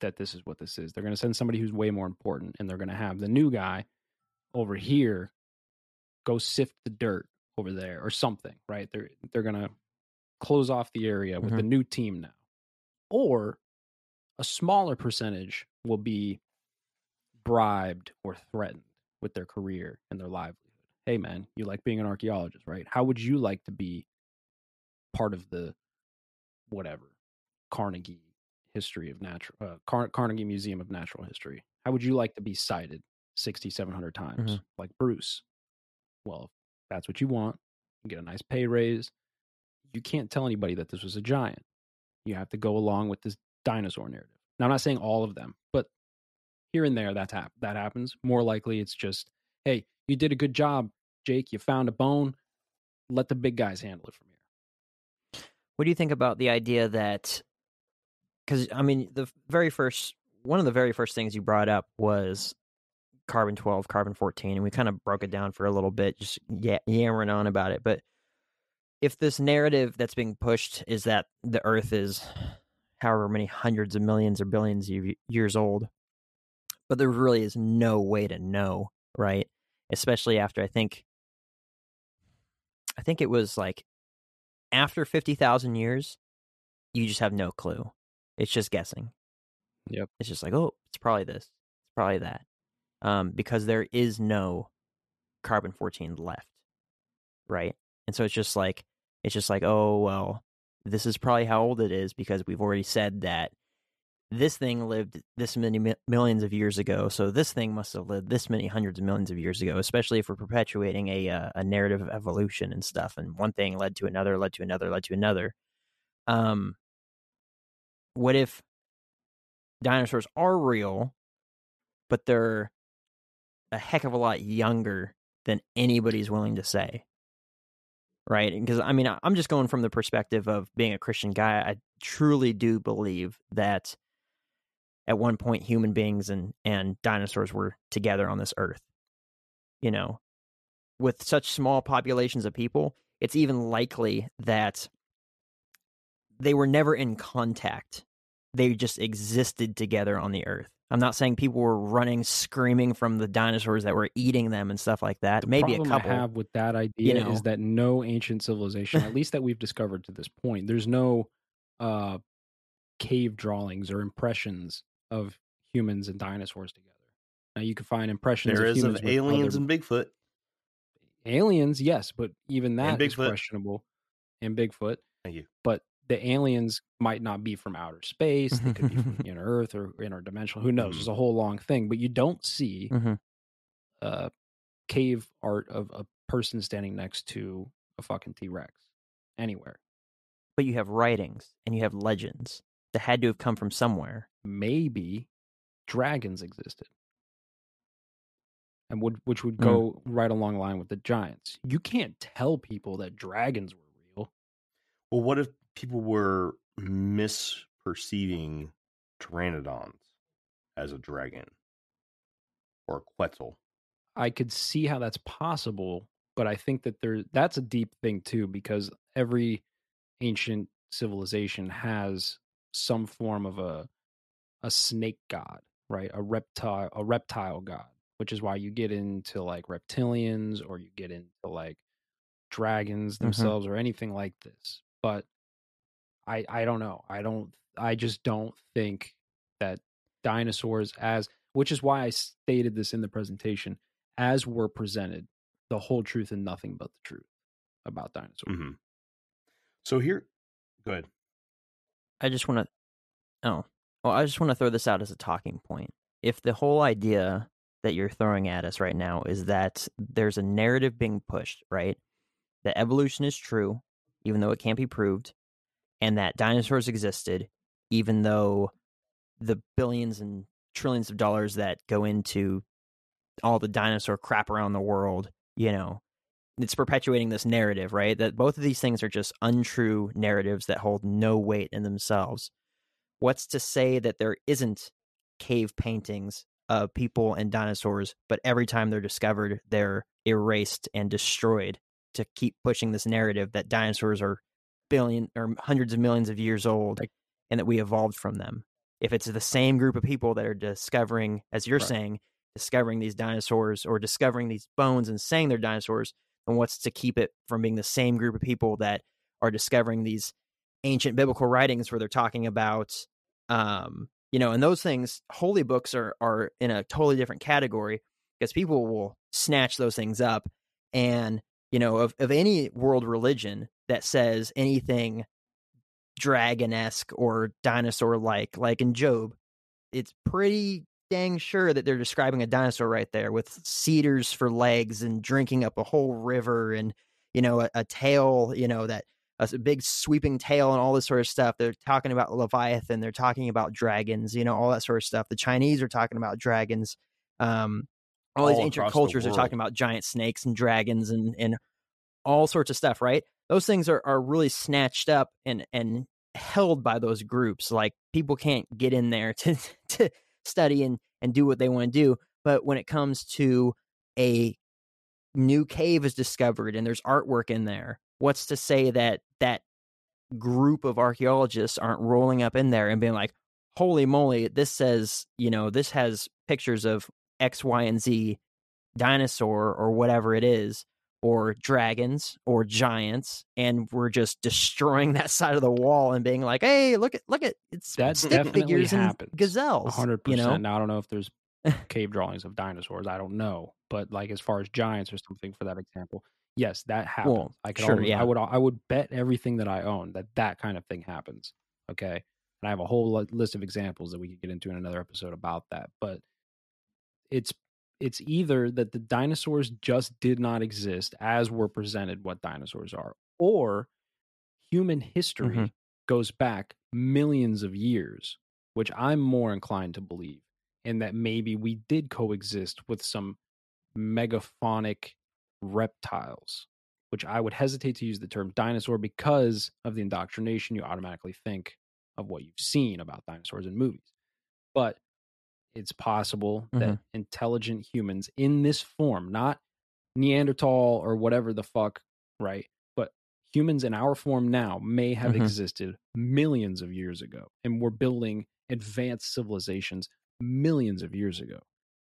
that this is what this is. They're going to send somebody who's way more important, and they're going to have the new guy over here go sift the dirt over there or something, right? They're going to close off the area with the new team now. Or a smaller percentage will be bribed or threatened with their career and their livelihood. Hey, man, you like being an archaeologist, right? How would you like to be part of the whatever Carnegie history of natural Carnegie Museum of Natural History? How would you like to be cited 6,700 times like Bruce? Well, if that's what you want, you get a nice pay raise. You can't tell anybody that this was a giant. You have to go along with this dinosaur narrative. Now, I'm not saying all of them, but here and there, that happens. More likely, it's just, hey, you did a good job, Jake. You found a bone. Let the big guys handle it from here. What do you think about the idea that, because, I mean, one of the very first things you brought up was carbon 12, carbon 14, and we kind of broke it down for a little bit, just yammering on about it. But if this narrative that's being pushed is that the Earth is however many hundreds of millions or billions of years old, but there really is no way to know, right? Especially after, I think it was like after 50,000 years, you just have no clue. It's just guessing. Yep. It's just like, oh, it's probably this. It's probably that. Because there is no carbon 14 left, right? And so it's just like, oh, well, this is probably how old it is because we've already said that this thing lived this many millions of years ago. So this thing must have lived this many hundreds of millions of years ago, especially if we're perpetuating a narrative of evolution and stuff. And one thing led to another, led to another, led to another. What if dinosaurs are real, but they're a heck of a lot younger than anybody's willing to say? Right? Because, I mean, I'm just going from the perspective of being a Christian guy. I truly do believe that at one point human beings and dinosaurs were together on this earth. You know, with such small populations of people, it's even likely that they were never in contact. They just existed together on the earth. I'm not saying people were running, screaming from the dinosaurs that were eating them and stuff like that. Maybe a couple. The problem I have with that idea is that no ancient civilization, at least that we've discovered to this point, there's no cave drawings or impressions of humans and dinosaurs together. Now, you can find impressions there of humans. There is of aliens and Bigfoot. Aliens, yes, but even that is questionable. And Bigfoot. Thank you. But the aliens might not be from outer space. They could be from inner Earth or interdimensional. Who knows? It's a whole long thing. But you don't see cave art of a person standing next to a fucking T-Rex anywhere. But you have writings and you have legends that had to have come from somewhere. Maybe dragons existed, and which would go right along the line with the giants. You can't tell people that dragons were real. Well, what if people were misperceiving pteranodons as a dragon or a quetzal? I could see how that's possible, but I think that that's a deep thing too, because every ancient civilization has some form of a snake god, right? A reptile god, which is why you get into like reptilians or you get into like dragons themselves or anything like this. But I don't know. I just don't think that dinosaurs, which is why I stated this in the presentation, as were presented, the whole truth and nothing but the truth about dinosaurs. Mm-hmm. So here, go ahead. I just want to throw this out as a talking point. If the whole idea that you're throwing at us right now is that there's a narrative being pushed, right? That evolution is true, even though it can't be proved, and that dinosaurs existed, even though the billions and trillions of dollars that go into all the dinosaur crap around the world, you know, it's perpetuating this narrative, right? That both of these things are just untrue narratives that hold no weight in themselves. What's to say that there isn't cave paintings of people and dinosaurs, but every time they're discovered, they're erased and destroyed to keep pushing this narrative that dinosaurs are billion or hundreds of millions of years old, like, and that we evolved from them. If it's the same group of people that are discovering, as you're saying, discovering these dinosaurs or discovering these bones and saying they're dinosaurs, then what's to keep it from being the same group of people that are discovering these ancient biblical writings where they're talking about, you know, and those things, holy books are in a totally different category because people will snatch those things up. And, you know, of any world religion that says anything dragon-esque or dinosaur-like, like in Job, it's pretty dang sure that they're describing a dinosaur right there with cedars for legs and drinking up a whole river and, you know, a tail, you know, that a big sweeping tail and all this sort of stuff. They're talking about Leviathan. They're talking about dragons, you know, all that sort of stuff. The Chinese are talking about dragons. All these ancient cultures are talking about giant snakes and dragons and all sorts of stuff, right? Those things are really snatched up and held by those groups. Like, people can't get in there to study and do what they want to do. But when it comes to a new cave is discovered and there's artwork in there, what's to say that that group of archaeologists aren't rolling up in there and being like, holy moly, this says, you know, this has pictures of X, Y, and Z dinosaur or whatever it is, or dragons or giants, and we're just destroying that side of the wall and being like, hey, look at it's that stick figures and gazelles. 100%. You know? Now, I don't know if there's cave drawings of dinosaurs. I don't know. But like, as far as giants or something for that example, yes, that happens. Well, I would bet everything that I own that kind of thing happens. Okay. And I have a whole list of examples that we could get into in another episode about that. But it's either that the dinosaurs just did not exist as were presented what dinosaurs are, or human history goes back millions of years, which I'm more inclined to believe, and that maybe we did coexist with some megafaunic reptiles, which I would hesitate to use the term dinosaur because of the indoctrination you automatically think of what you've seen about dinosaurs in movies. But it's possible that intelligent humans in this form, not Neanderthal or whatever the fuck, right? But humans in our form now may have existed millions of years ago, and we're building advanced civilizations millions of years ago,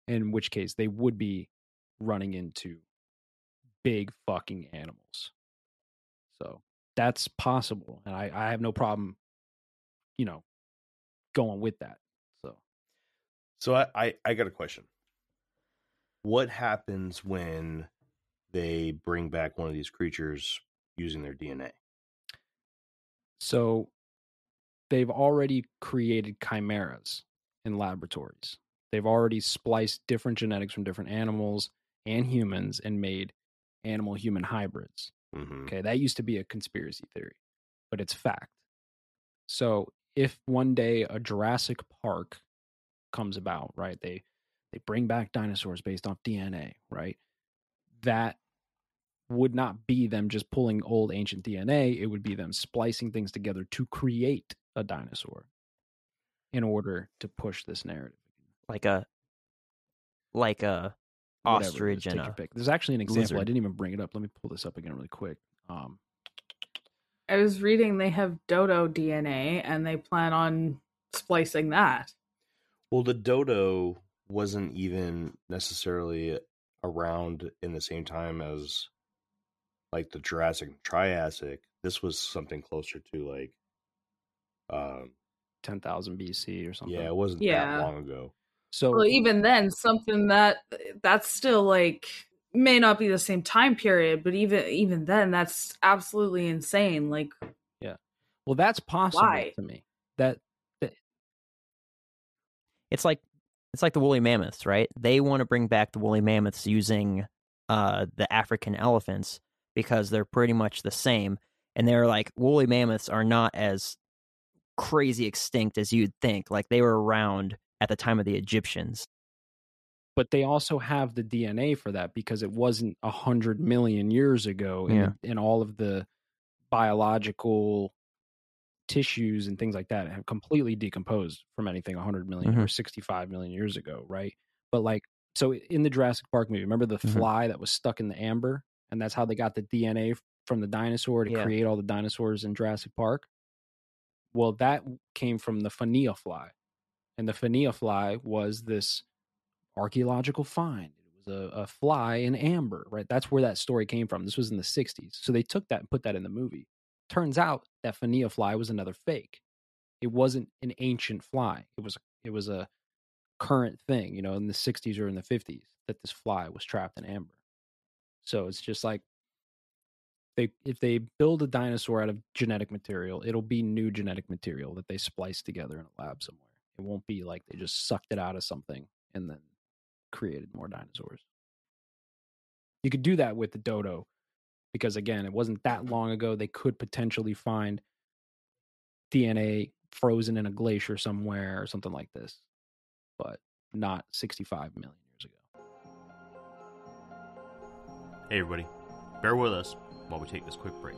in which case they would be running into big fucking animals. So that's possible. And I have no problem, you know, going with that. So I got a question. What happens when they bring back one of these creatures using their DNA? So they've already created chimeras in laboratories. They've already spliced different genetics from different animals and humans and made animal-human hybrids. Okay, that used to be a conspiracy theory, but it's fact. So if one day a Jurassic Park comes about, right? They bring back dinosaurs based off DNA, right? That would not be them just pulling old ancient DNA. It would be them splicing things together to create a dinosaur in order to push this narrative. Like a whatever, ostrich and a pick. There's actually an example. Lizard. I didn't even bring it up. Let me pull this up again really quick. I was reading they have dodo DNA and they plan on splicing that. Well, the dodo wasn't even necessarily around in the same time as like the Jurassic and Triassic. This was something closer to like 10,000 BC or something. Yeah, it wasn't that long ago. So well, even then, something that's still like may not be the same time period, but even then, that's absolutely insane. Like, yeah, well, that's possible to me. It's like the woolly mammoths, right? They want to bring back the woolly mammoths using the African elephants because they're pretty much the same. And they're like, woolly mammoths are not as crazy extinct as you'd think. Like, they were around at the time of the Egyptians. But they also have the DNA for that because it wasn't 100 million years ago, and all of the biological tissues and things like that have completely decomposed from anything 100 million or 65 million years ago, right? But like, so in the Jurassic Park movie, remember the fly that was stuck in the amber? And that's how they got the DNA from the dinosaur to create all the dinosaurs in Jurassic Park? Well, that came from the Fania fly. And the Fania fly was this archaeological find. It was a fly in amber, right? That's where that story came from. This was in the 60s. So they took that and put that in the movie. Turns out that Fania fly was another fake. It wasn't an ancient fly. It was a current thing, you know, in the 60s or in the 50s that this fly was trapped in amber. So it's just like, if they build a dinosaur out of genetic material, it'll be new genetic material that they splice together in a lab somewhere. It won't be like they just sucked it out of something and then created more dinosaurs. You could do that with the dodo because, again, it wasn't that long ago. They could potentially find DNA frozen in a glacier somewhere or something like this, but not 65 million years ago. Hey, everybody. Bear with us while we take this quick break.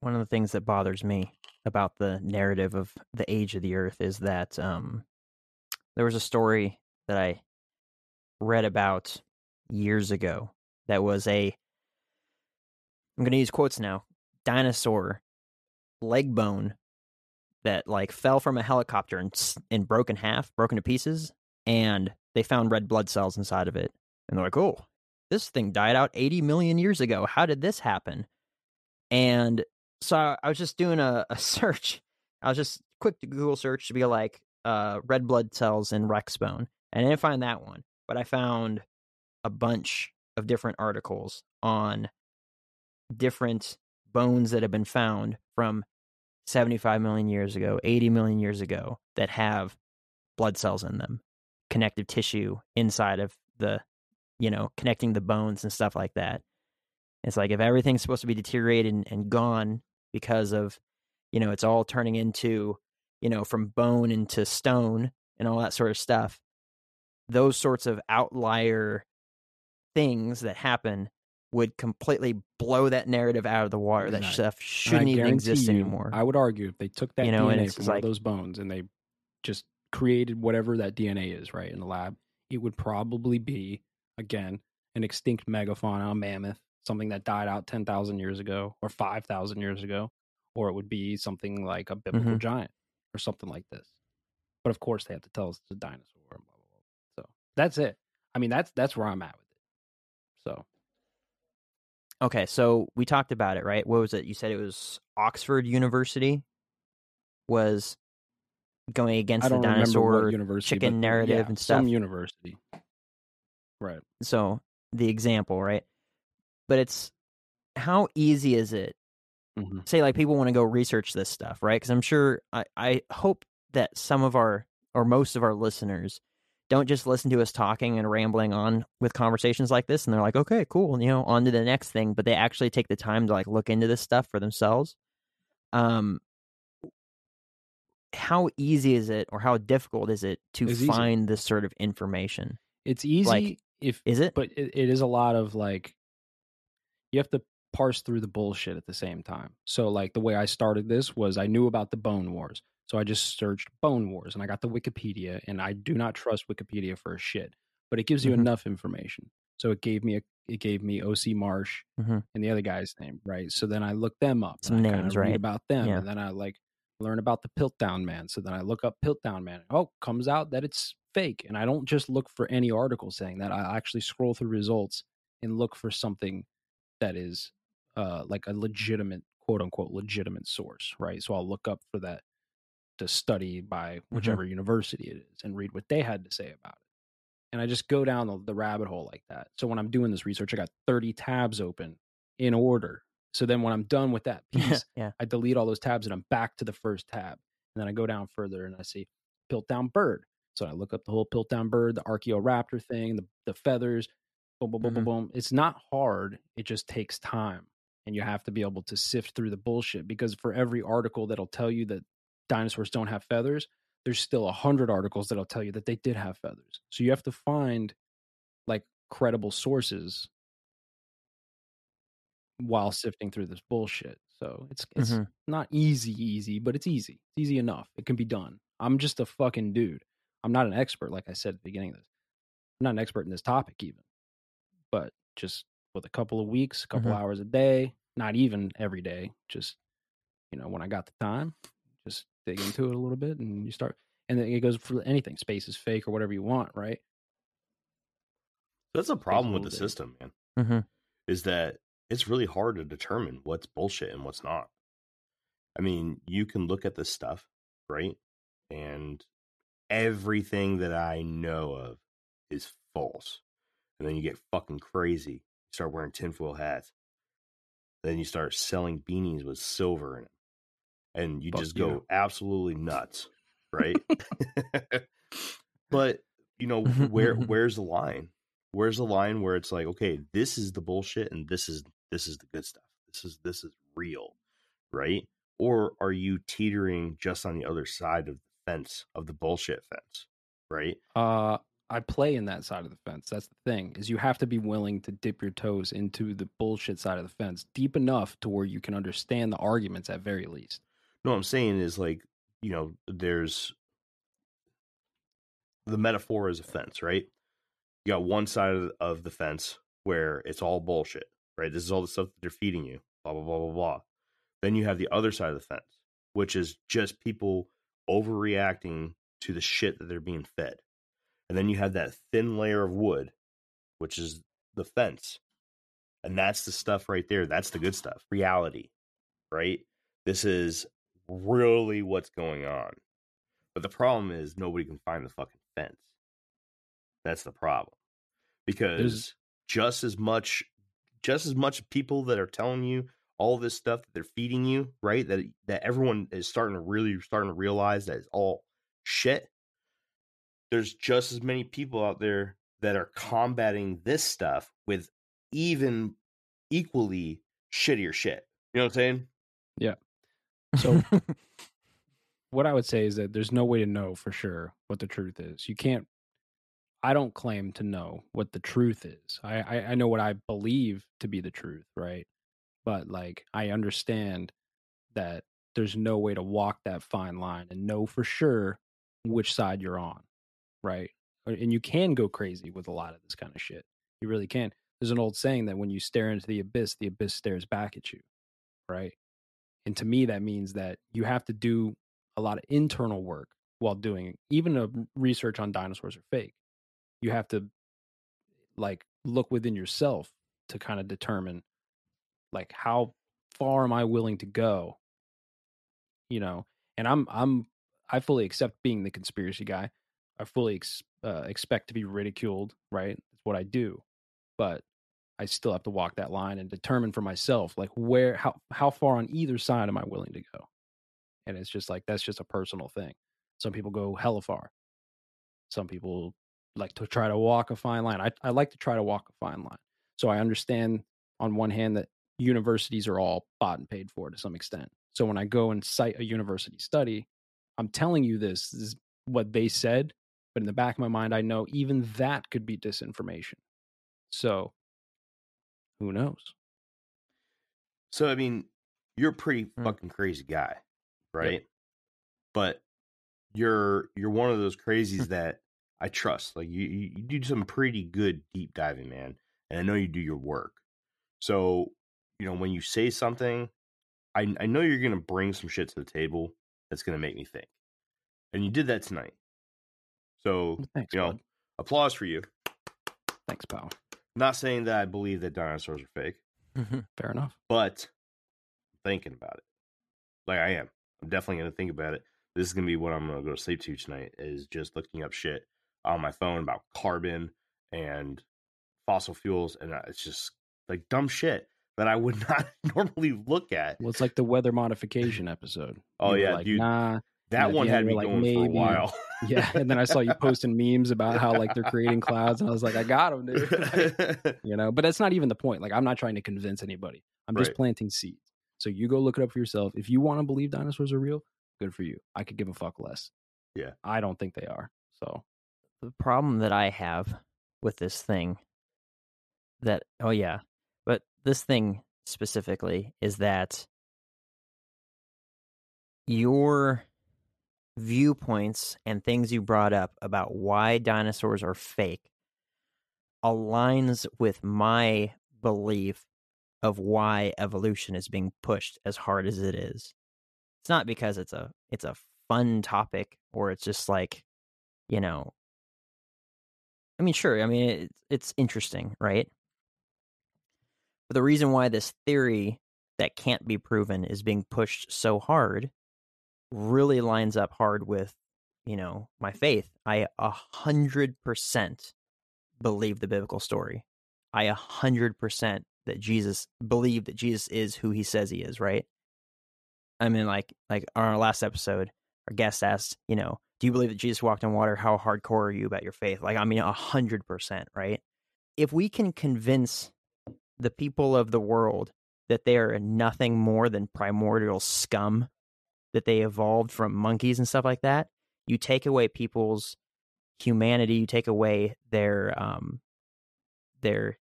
One of the things that bothers me about the narrative of the age of the earth is that there was a story that I read about years ago that was I'm going to use quotes now, dinosaur leg bone that like fell from a helicopter and broken to pieces, and they found red blood cells inside of it. And they're like, oh, this thing died out 80 million years ago. How did this happen? And so I was just doing a search. I was just quick to Google search to be like red blood cells in Rex bone. And I didn't find that one, but I found a bunch of different articles on different bones that have been found from 75 million years ago, 80 million years ago that have blood cells in them, connective tissue inside of the, you know, connecting the bones and stuff like that. It's like if everything's supposed to be deteriorated and gone because of, you know, it's all turning into, you know, from bone into stone and all that sort of stuff, those sorts of outlier things that happen would completely blow that narrative out of the water. That stuff shouldn't even exist anymore. I would argue if they took that DNA from all those bones and they just created whatever that DNA is, right, in the lab, it would probably be, again, an extinct megafauna, a mammoth, something that died out 10,000 years ago or 5,000 years ago, or it would be something like a biblical giant or something like this. But of course they have to tell us it's a dinosaur. Blah, blah, blah. So that's it. I mean, that's where I'm at with it. So. Okay. So we talked about it, right? What was it? You said it was Oxford University was going against the dinosaur chicken narrative and stuff. Some university. Right. So the example, right? But it's, how easy is it? Say, like, people want to go research this stuff, right? Because I'm sure, I hope that some of our, or most of our listeners don't just listen to us talking and rambling on with conversations like this. And they're like, okay, cool, you know, on to the next thing. But they actually take the time to, like, look into this stuff for themselves. How easy is it, or how difficult is it to find this sort of information? It's easy. Like, but it is a lot of, like, you have to parse through the bullshit at the same time. So like the way I started this was I knew about the Bone Wars. So I just searched Bone Wars and I got the Wikipedia, and I do not trust Wikipedia for a shit, but it gives you enough information. So it gave me O.C. Marsh and the other guy's name, right? So then I looked them up. Some and I names, right? Read about them, and then I like learn about the Piltdown Man. So then I look up Piltdown Man. Oh, comes out that it's fake. And I don't just look for any article saying that. I actually scroll through results and look for something that is like a legitimate, quote unquote, legitimate source, right? So I'll look up for that to study by whichever university it is and read what they had to say about it. And I just go down the rabbit hole like that. So when I'm doing this research, I got 30 tabs open in order. So then when I'm done with that piece, I delete all those tabs and I'm back to the first tab. And then I go down further and I see Piltdown Bird. So I look up the whole Piltdown Bird, the Archaeoraptor thing, the feathers, boom, boom, boom, boom, boom. It's not hard. It just takes time. And you have to be able to sift through the bullshit, because for every article that'll tell you that dinosaurs don't have feathers, there's still 100 articles that'll tell you that they did have feathers. So you have to find like credible sources while sifting through this bullshit. So it's not easy, but it's easy. It's easy enough. It can be done. I'm just a fucking dude. I'm not an expert, like I said at the beginning of this. I'm not an expert in this topic even, but just with a couple of weeks, a couple hours a day, not even every day, just, you know, when I got the time, just dig into it a little bit and you start, and then it goes for anything. Space is fake or whatever you want, right? That's a problem with the system, man, is that it's really hard to determine what's bullshit and what's not. I mean, you can look at this stuff, right? And everything that I know of is false. And then you get fucking crazy. You start wearing tinfoil hats. Then you start selling beanies with silver in it. And you just go absolutely nuts, right? But, you know, where's the line? Where's the line where it's like, okay, this is the bullshit and this is the good stuff. This is real, right? Or are you teetering just on the other side of the fence, of the bullshit fence, right? I play in that side of the fence. That's the thing, is you have to be willing to dip your toes into the bullshit side of the fence deep enough to where you can understand the arguments at very least. No, what I'm saying is, like, you know, there's the metaphor is a fence, right? You got one side of the fence where it's all bullshit, right? This is all the stuff that they're feeding you, blah, blah, blah, blah, blah. Then you have the other side of the fence, which is just people overreacting to the shit that they're being fed. And then you have that thin layer of wood, which is the fence. And that's the stuff right there. That's the good stuff. Reality, right? This is really what's going on. But the problem is nobody can find the fucking fence. That's the problem, because just as much people that are telling you all this stuff that they're feeding you, right? That everyone is starting to realize that it's all shit. There's just as many people out there that are combating this stuff with even equally shittier shit. You know what I'm saying? Yeah. So what I would say is that there's no way to know for sure what the truth is. You can't. I don't claim to know what the truth is. I know what I believe to be the truth, right? But, like, I understand that there's no way to walk that fine line and know for sure which side you're on, right? And you can go crazy with a lot of this kind of shit. You really can. There's an old saying that when you stare into the abyss stares back at you, right? And to me, that means that you have to do a lot of internal work while doing even a research on dinosaurs are fake. You have to, like, look within yourself to kind of determine, like, how far am I willing to go? You know, and I fully accept being the conspiracy guy. I fully expect to be ridiculed, right? That's what I do. But I still have to walk that line and determine for myself, like, where, how far on either side am I willing to go? And it's just like, that's just a personal thing. Some people go hella far. Some people like to try to walk a fine line. I like to try to walk a fine line. So I understand on one hand that universities are all bought and paid for to some extent. So when I go and cite a university study, I'm telling you this is what they said, but in the back of my mind, I know even that could be disinformation. So who knows? So, I mean, you're a pretty fucking crazy guy, right? Yep. But you're one of those crazies that I trust. Like, you do some pretty good deep diving, man. And I know you do your work. So, you know, when you say something, I know you're going to bring some shit to the table that's going to make me think. And you did that tonight. So, well, thanks, you know, bud. Applause for you. Thanks, pal. Not saying that I believe that dinosaurs are fake. Fair enough. But I'm thinking about it. Like I am. I'm definitely going to think about it. This is going to be what I'm going to go to sleep to tonight, is just looking up shit on my phone about carbon and fossil fuels. And it's just like dumb shit that I would not normally look at. Well, it's like the weather modification episode. Oh, yeah. Like, dude, nah. That one had me like, going maybe. For a while. Yeah. And then I saw you posting memes about how like they're creating clouds. And I was like, I got them, dude. Like, you know, but that's not even the point. Like, I'm not trying to convince anybody. I'm just planting seeds. So you go look it up for yourself. If you want to believe dinosaurs are real, good for you. I could give a fuck less. Yeah. I don't think they are. So the problem that I have with this thing that, oh yeah, but this thing specifically is that your viewpoints and things you brought up about why dinosaurs are fake aligns with my belief of why evolution is being pushed as hard as it is. It's not because it's a fun topic or it's just like, you know, I mean, sure. I mean, it's interesting, right? But the reason why this theory that can't be proven is being pushed so hard really lines up hard with, you know, my faith. I 100% believe the biblical story. I 100% that Jesus believed that Jesus is who he says he is, right? I mean, like on our last episode, our guest asked, you know, do you believe that Jesus walked on water? How hardcore are you about your faith? Like, I mean, 100%, right? If we can convince the people of the world that they are nothing more than primordial scum, that they evolved from monkeys and stuff like that, you take away people's humanity, you take away their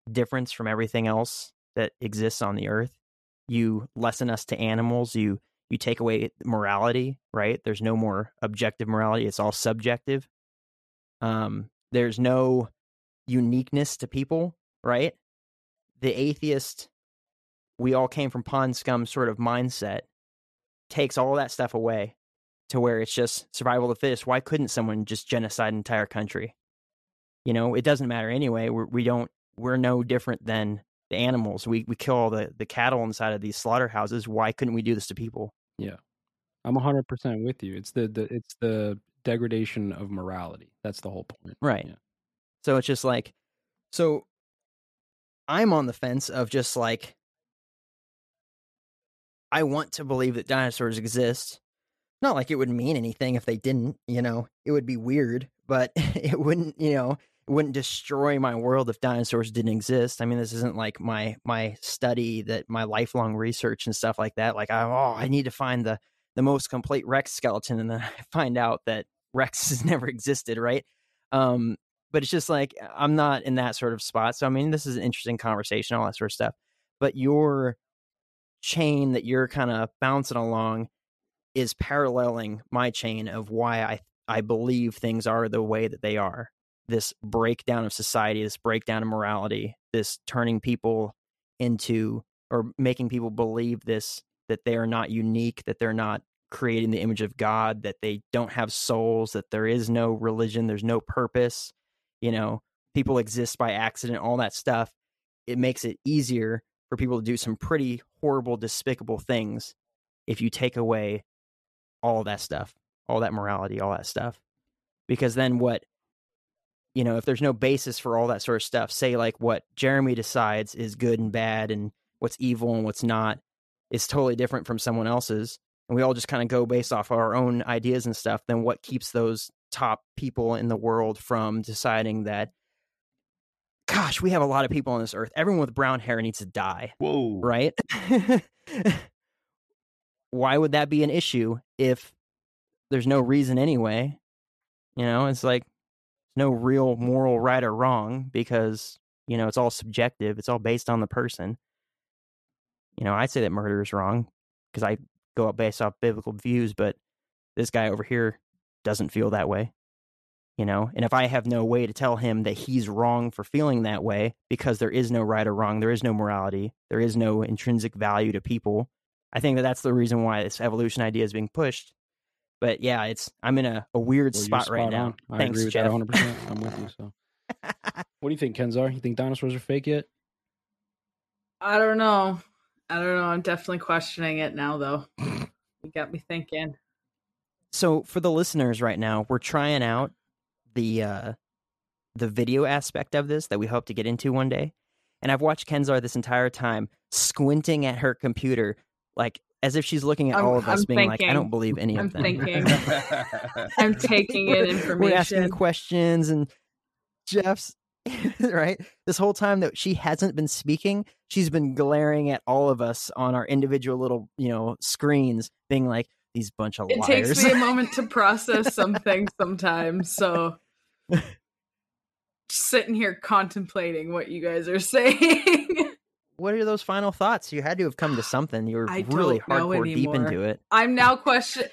difference from everything else that exists on the earth. You lessen us to animals. You take away morality, right? There's no more objective morality. It's all subjective. There's no uniqueness to people, right? The atheist, we all came from pond scum sort of mindset takes all that stuff away to where it's just survival of the fittest. Why couldn't someone just genocide an entire country? You know, it doesn't matter anyway. We're no different than the animals. We kill all the cattle inside of these slaughterhouses. Why couldn't we do this to people? Yeah. I'm 100% with you. It's the degradation of morality. That's the whole point. Right. Yeah. So it's just like, so I'm on the fence of just like, I want to believe that dinosaurs exist. Not like it would mean anything if they didn't, you know, it would be weird, but it wouldn't, you know, it wouldn't destroy my world if dinosaurs didn't exist. I mean, this isn't like my study that my lifelong research and stuff like that. Like, I need to find the most complete Rex skeleton. And then I find out that Rex has never existed. Right. But it's just like, I'm not in that sort of spot. So, I mean, this is an interesting conversation, all that sort of stuff, but your chain that you're kind of bouncing along is paralleling my chain of why I believe things are the way that they are. This breakdown of society, this breakdown of morality, this turning people into or making people believe this, that they are not unique, that they're not created in the image of God, that they don't have souls, that there is no religion, there's no purpose, you know, people exist by accident, all that stuff. It makes it easier for people to do some pretty horrible, despicable things if you take away all that stuff, all that morality, all that stuff. Because then what, you know, if there's no basis for all that sort of stuff, say like what Jeremy decides is good and bad and what's evil and what's not is totally different from someone else's. And we all just kind of go based off our own ideas and stuff. Then what keeps those top people in the world from deciding that, gosh, we have a lot of people on this earth. Everyone with brown hair needs to die. Whoa. Right? Why would that be an issue if there's no reason anyway? You know, it's like no real moral right or wrong because, you know, it's all subjective. It's all based on the person. You know, I say that murder is wrong because I go up based off biblical views, but this guy over here doesn't feel that way, you know? And if I have no way to tell him that he's wrong for feeling that way because there is no right or wrong, there is no morality, there is no intrinsic value to people, I think that that's the reason why this evolution idea is being pushed. But yeah, I'm in a weird spot right now. I Thanks, agree with Jeff. That 100%. I'm with you. So, what do you think, Kenzar? You think dinosaurs are fake yet? I don't know. I'm definitely questioning it now, though. You got me thinking. So for the listeners right now, we're trying out the video aspect of this that we hope to get into one day. And I've watched Kenzar this entire time squinting at her computer, like as if she's looking at all of us, being like, I don't believe any of them. I'm taking in information. We're asking questions, and Jeff's right this whole time that she hasn't been speaking, she's been glaring at all of us on our individual little, you know, screens, being like, these bunch of liars. It takes me a moment to process something sometimes, so just sitting here contemplating what you guys are saying. What are those final thoughts? You had to have come to something. You were really hardcore deep into it. I'm now questioning.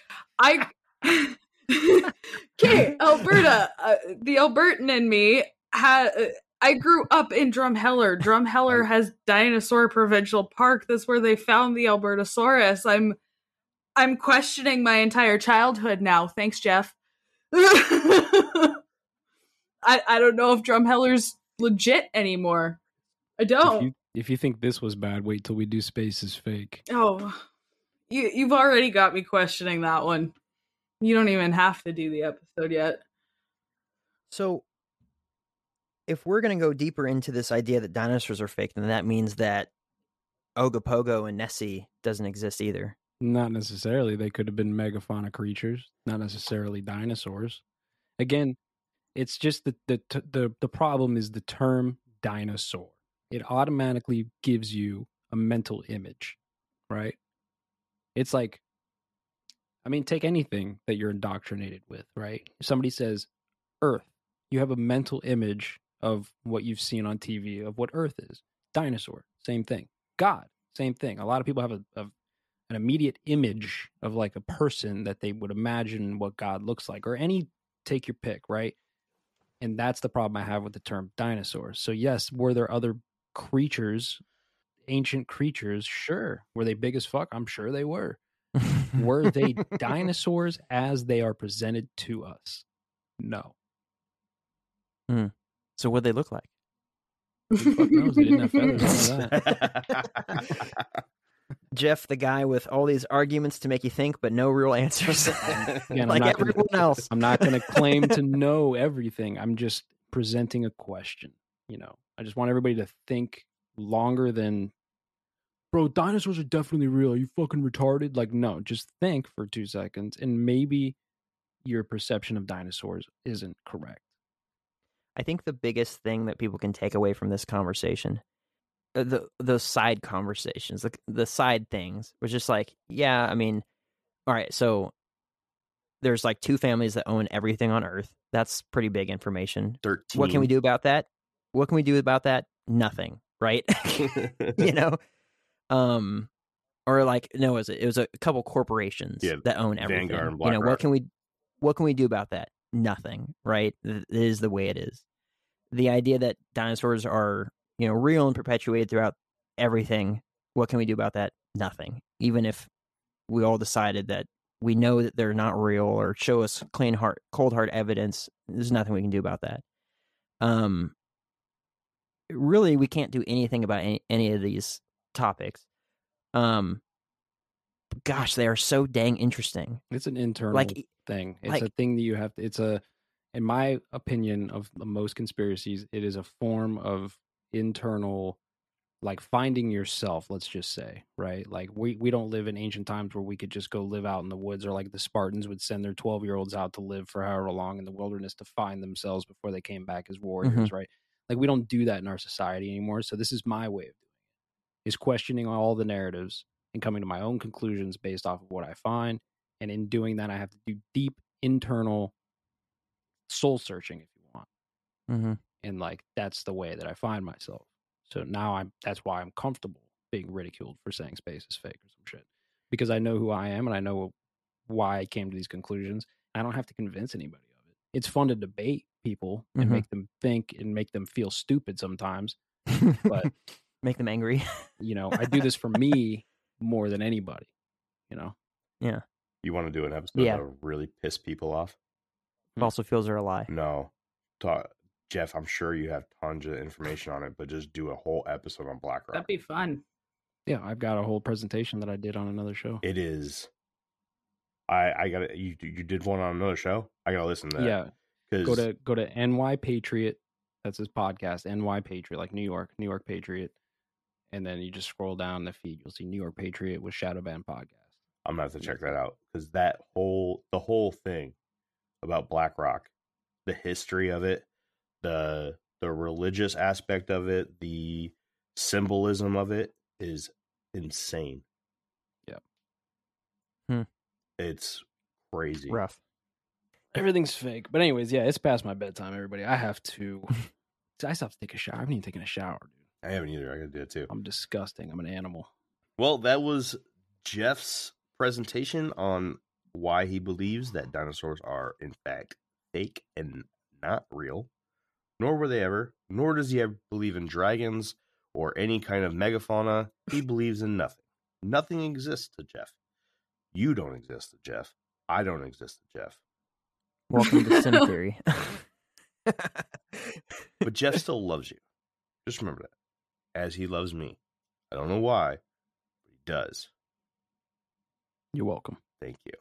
Okay, Alberta, the Albertan in me I grew up in Drumheller. Drumheller has Dinosaur Provincial Park. That's where they found the Albertosaurus. I'm questioning my entire childhood now. Thanks, Jeff. I don't know if Drumheller's legit anymore. I don't. If you think this was bad, wait till we do Space is Fake. Oh, you've already got me questioning that one. You don't even have to do the episode yet. So if we're going to go deeper into this idea that dinosaurs are fake, then that means that Ogopogo and Nessie doesn't exist either. Not necessarily. They could have been megafauna creatures, not necessarily dinosaurs. Again, it's just the problem is the term dinosaur. It automatically gives you a mental image, right? It's like, I mean, take anything that you're indoctrinated with, right? If somebody says Earth, you have a mental image of what you've seen on TV, of what Earth is. Dinosaur, same thing. God, same thing. A lot of people have an immediate image of like a person that they would imagine what God looks like, or any, take your pick, right? And that's the problem I have with the term dinosaur. So yes, were there other creatures, ancient creatures? Sure. Were they big as fuck? I'm sure they were. Were they dinosaurs as they are presented to us? No. Hmm. So what'd they look like? Who fuck knows? They didn't have feathers. None of that. Jeff, the guy with all these arguments to make you think, but no real answers. Again, like everyone else. I'm not going to claim to know everything. I'm just presenting a question. You know, I just want everybody to think longer than, bro, dinosaurs are definitely real. Are you fucking retarded? Like, no, just think for 2 seconds, and maybe your perception of dinosaurs isn't correct. I think the biggest thing that people can take away from this conversation, those side conversations, the side things, was just like, yeah, I mean, all right, so there's like two families that own everything on Earth. That's pretty big information. 13. What can we do about that? Nothing, right? You know, or like, no, it was a couple corporations that own everything. Vanguard and BlackRock. You know, what can we do about that? Nothing, right? It is the way it is. The idea that dinosaurs are, you know, real and perpetuated throughout everything. What can we do about that? Nothing. Even if we all decided that we know that they're not real, or show us cold hard evidence, there's nothing we can do about that. Really, we can't do anything about any of these topics. Gosh, they are so dang interesting. It's an internal thing. It's a thing that you have to, in my opinion, of most conspiracies, it is a form of internal, like, finding yourself, let's just say, right? Like, we don't live in ancient times where we could just go live out in the woods, or like the Spartans would send their 12-year-olds out to live for however long in the wilderness to find themselves before they came back as warriors, mm-hmm. right? Like, we don't do that in our society anymore. So this is my way of doing it, is questioning all the narratives and coming to my own conclusions based off of what I find. And in doing that, I have to do deep internal soul searching, if you want. Mm-hmm. And like, that's the way that I find myself. So now that's why I'm comfortable being ridiculed for saying space is fake or some shit, because I know who I am and I know why I came to these conclusions. I don't have to convince anybody of it. It's fun to debate people and mm-hmm. make them think and make them feel stupid sometimes, but make them angry. You know, I do this for me more than anybody, you know? Yeah. You want to do an episode that'll really piss people off? Fossil fuels are a lie. No. Jeff, I'm sure you have tons of information on it, but just do a whole episode on BlackRock. That'd be fun. Yeah, I've got a whole presentation that I did on another show. It is. I got you did one on another show? I gotta listen to that. Yeah. Go to NY Patriot. That's his podcast, NY Patriot, like New York Patriot. And then you just scroll down the feed, you'll see New York Patriot with Shadow Band Podcast. I'm gonna have to check that out, because the whole thing about BlackRock, the history of it, the religious aspect of it, the symbolism of it is insane. Yeah. It's crazy. Rough. Everything's fake. But anyways, yeah, it's past my bedtime, everybody. I still have to take a shower. I haven't even taken a shower, dude. I haven't either. I gotta do it too. I'm disgusting. I'm an animal. Well, that was Jeff's presentation on why he believes that dinosaurs are, in fact, fake and not real. Nor were they ever. Nor does he ever believe in dragons or any kind of megafauna. He believes in nothing. Nothing exists to Jeff. You don't exist to Jeff. I don't exist to Jeff. Welcome to Sin Theory. But Jeff still loves you. Just remember that. As he loves me. I don't know why, but he does. You're welcome. Thank you.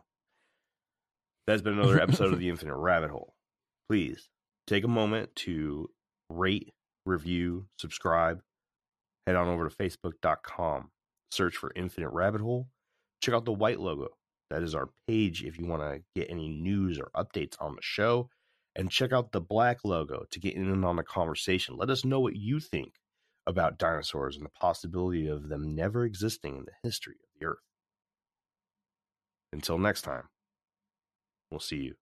That's been another episode of The Infinite Rabbit Hole. Please take a moment to rate, review, subscribe. Head on over to Facebook.com. Search for Infinite Rabbit Hole. Check out the white logo. That is our page if you want to get any news or updates on the show. And check out the black logo to get in on the conversation. Let us know what you think about dinosaurs and the possibility of them never existing in the history of the Earth. Until next time, we'll see you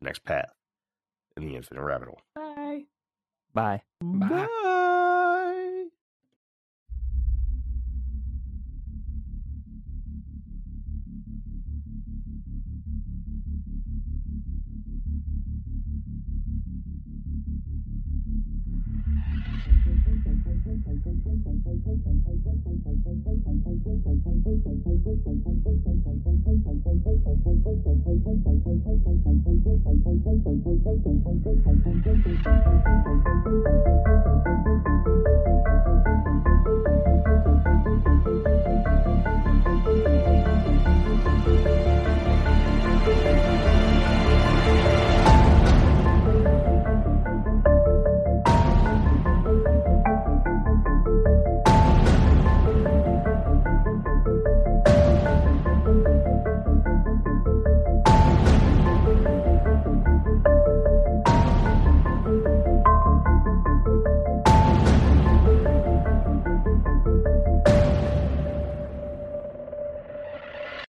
next path in the Infinite Rabbit Hole. Bye. Bye. Bye. Bye. Thank you.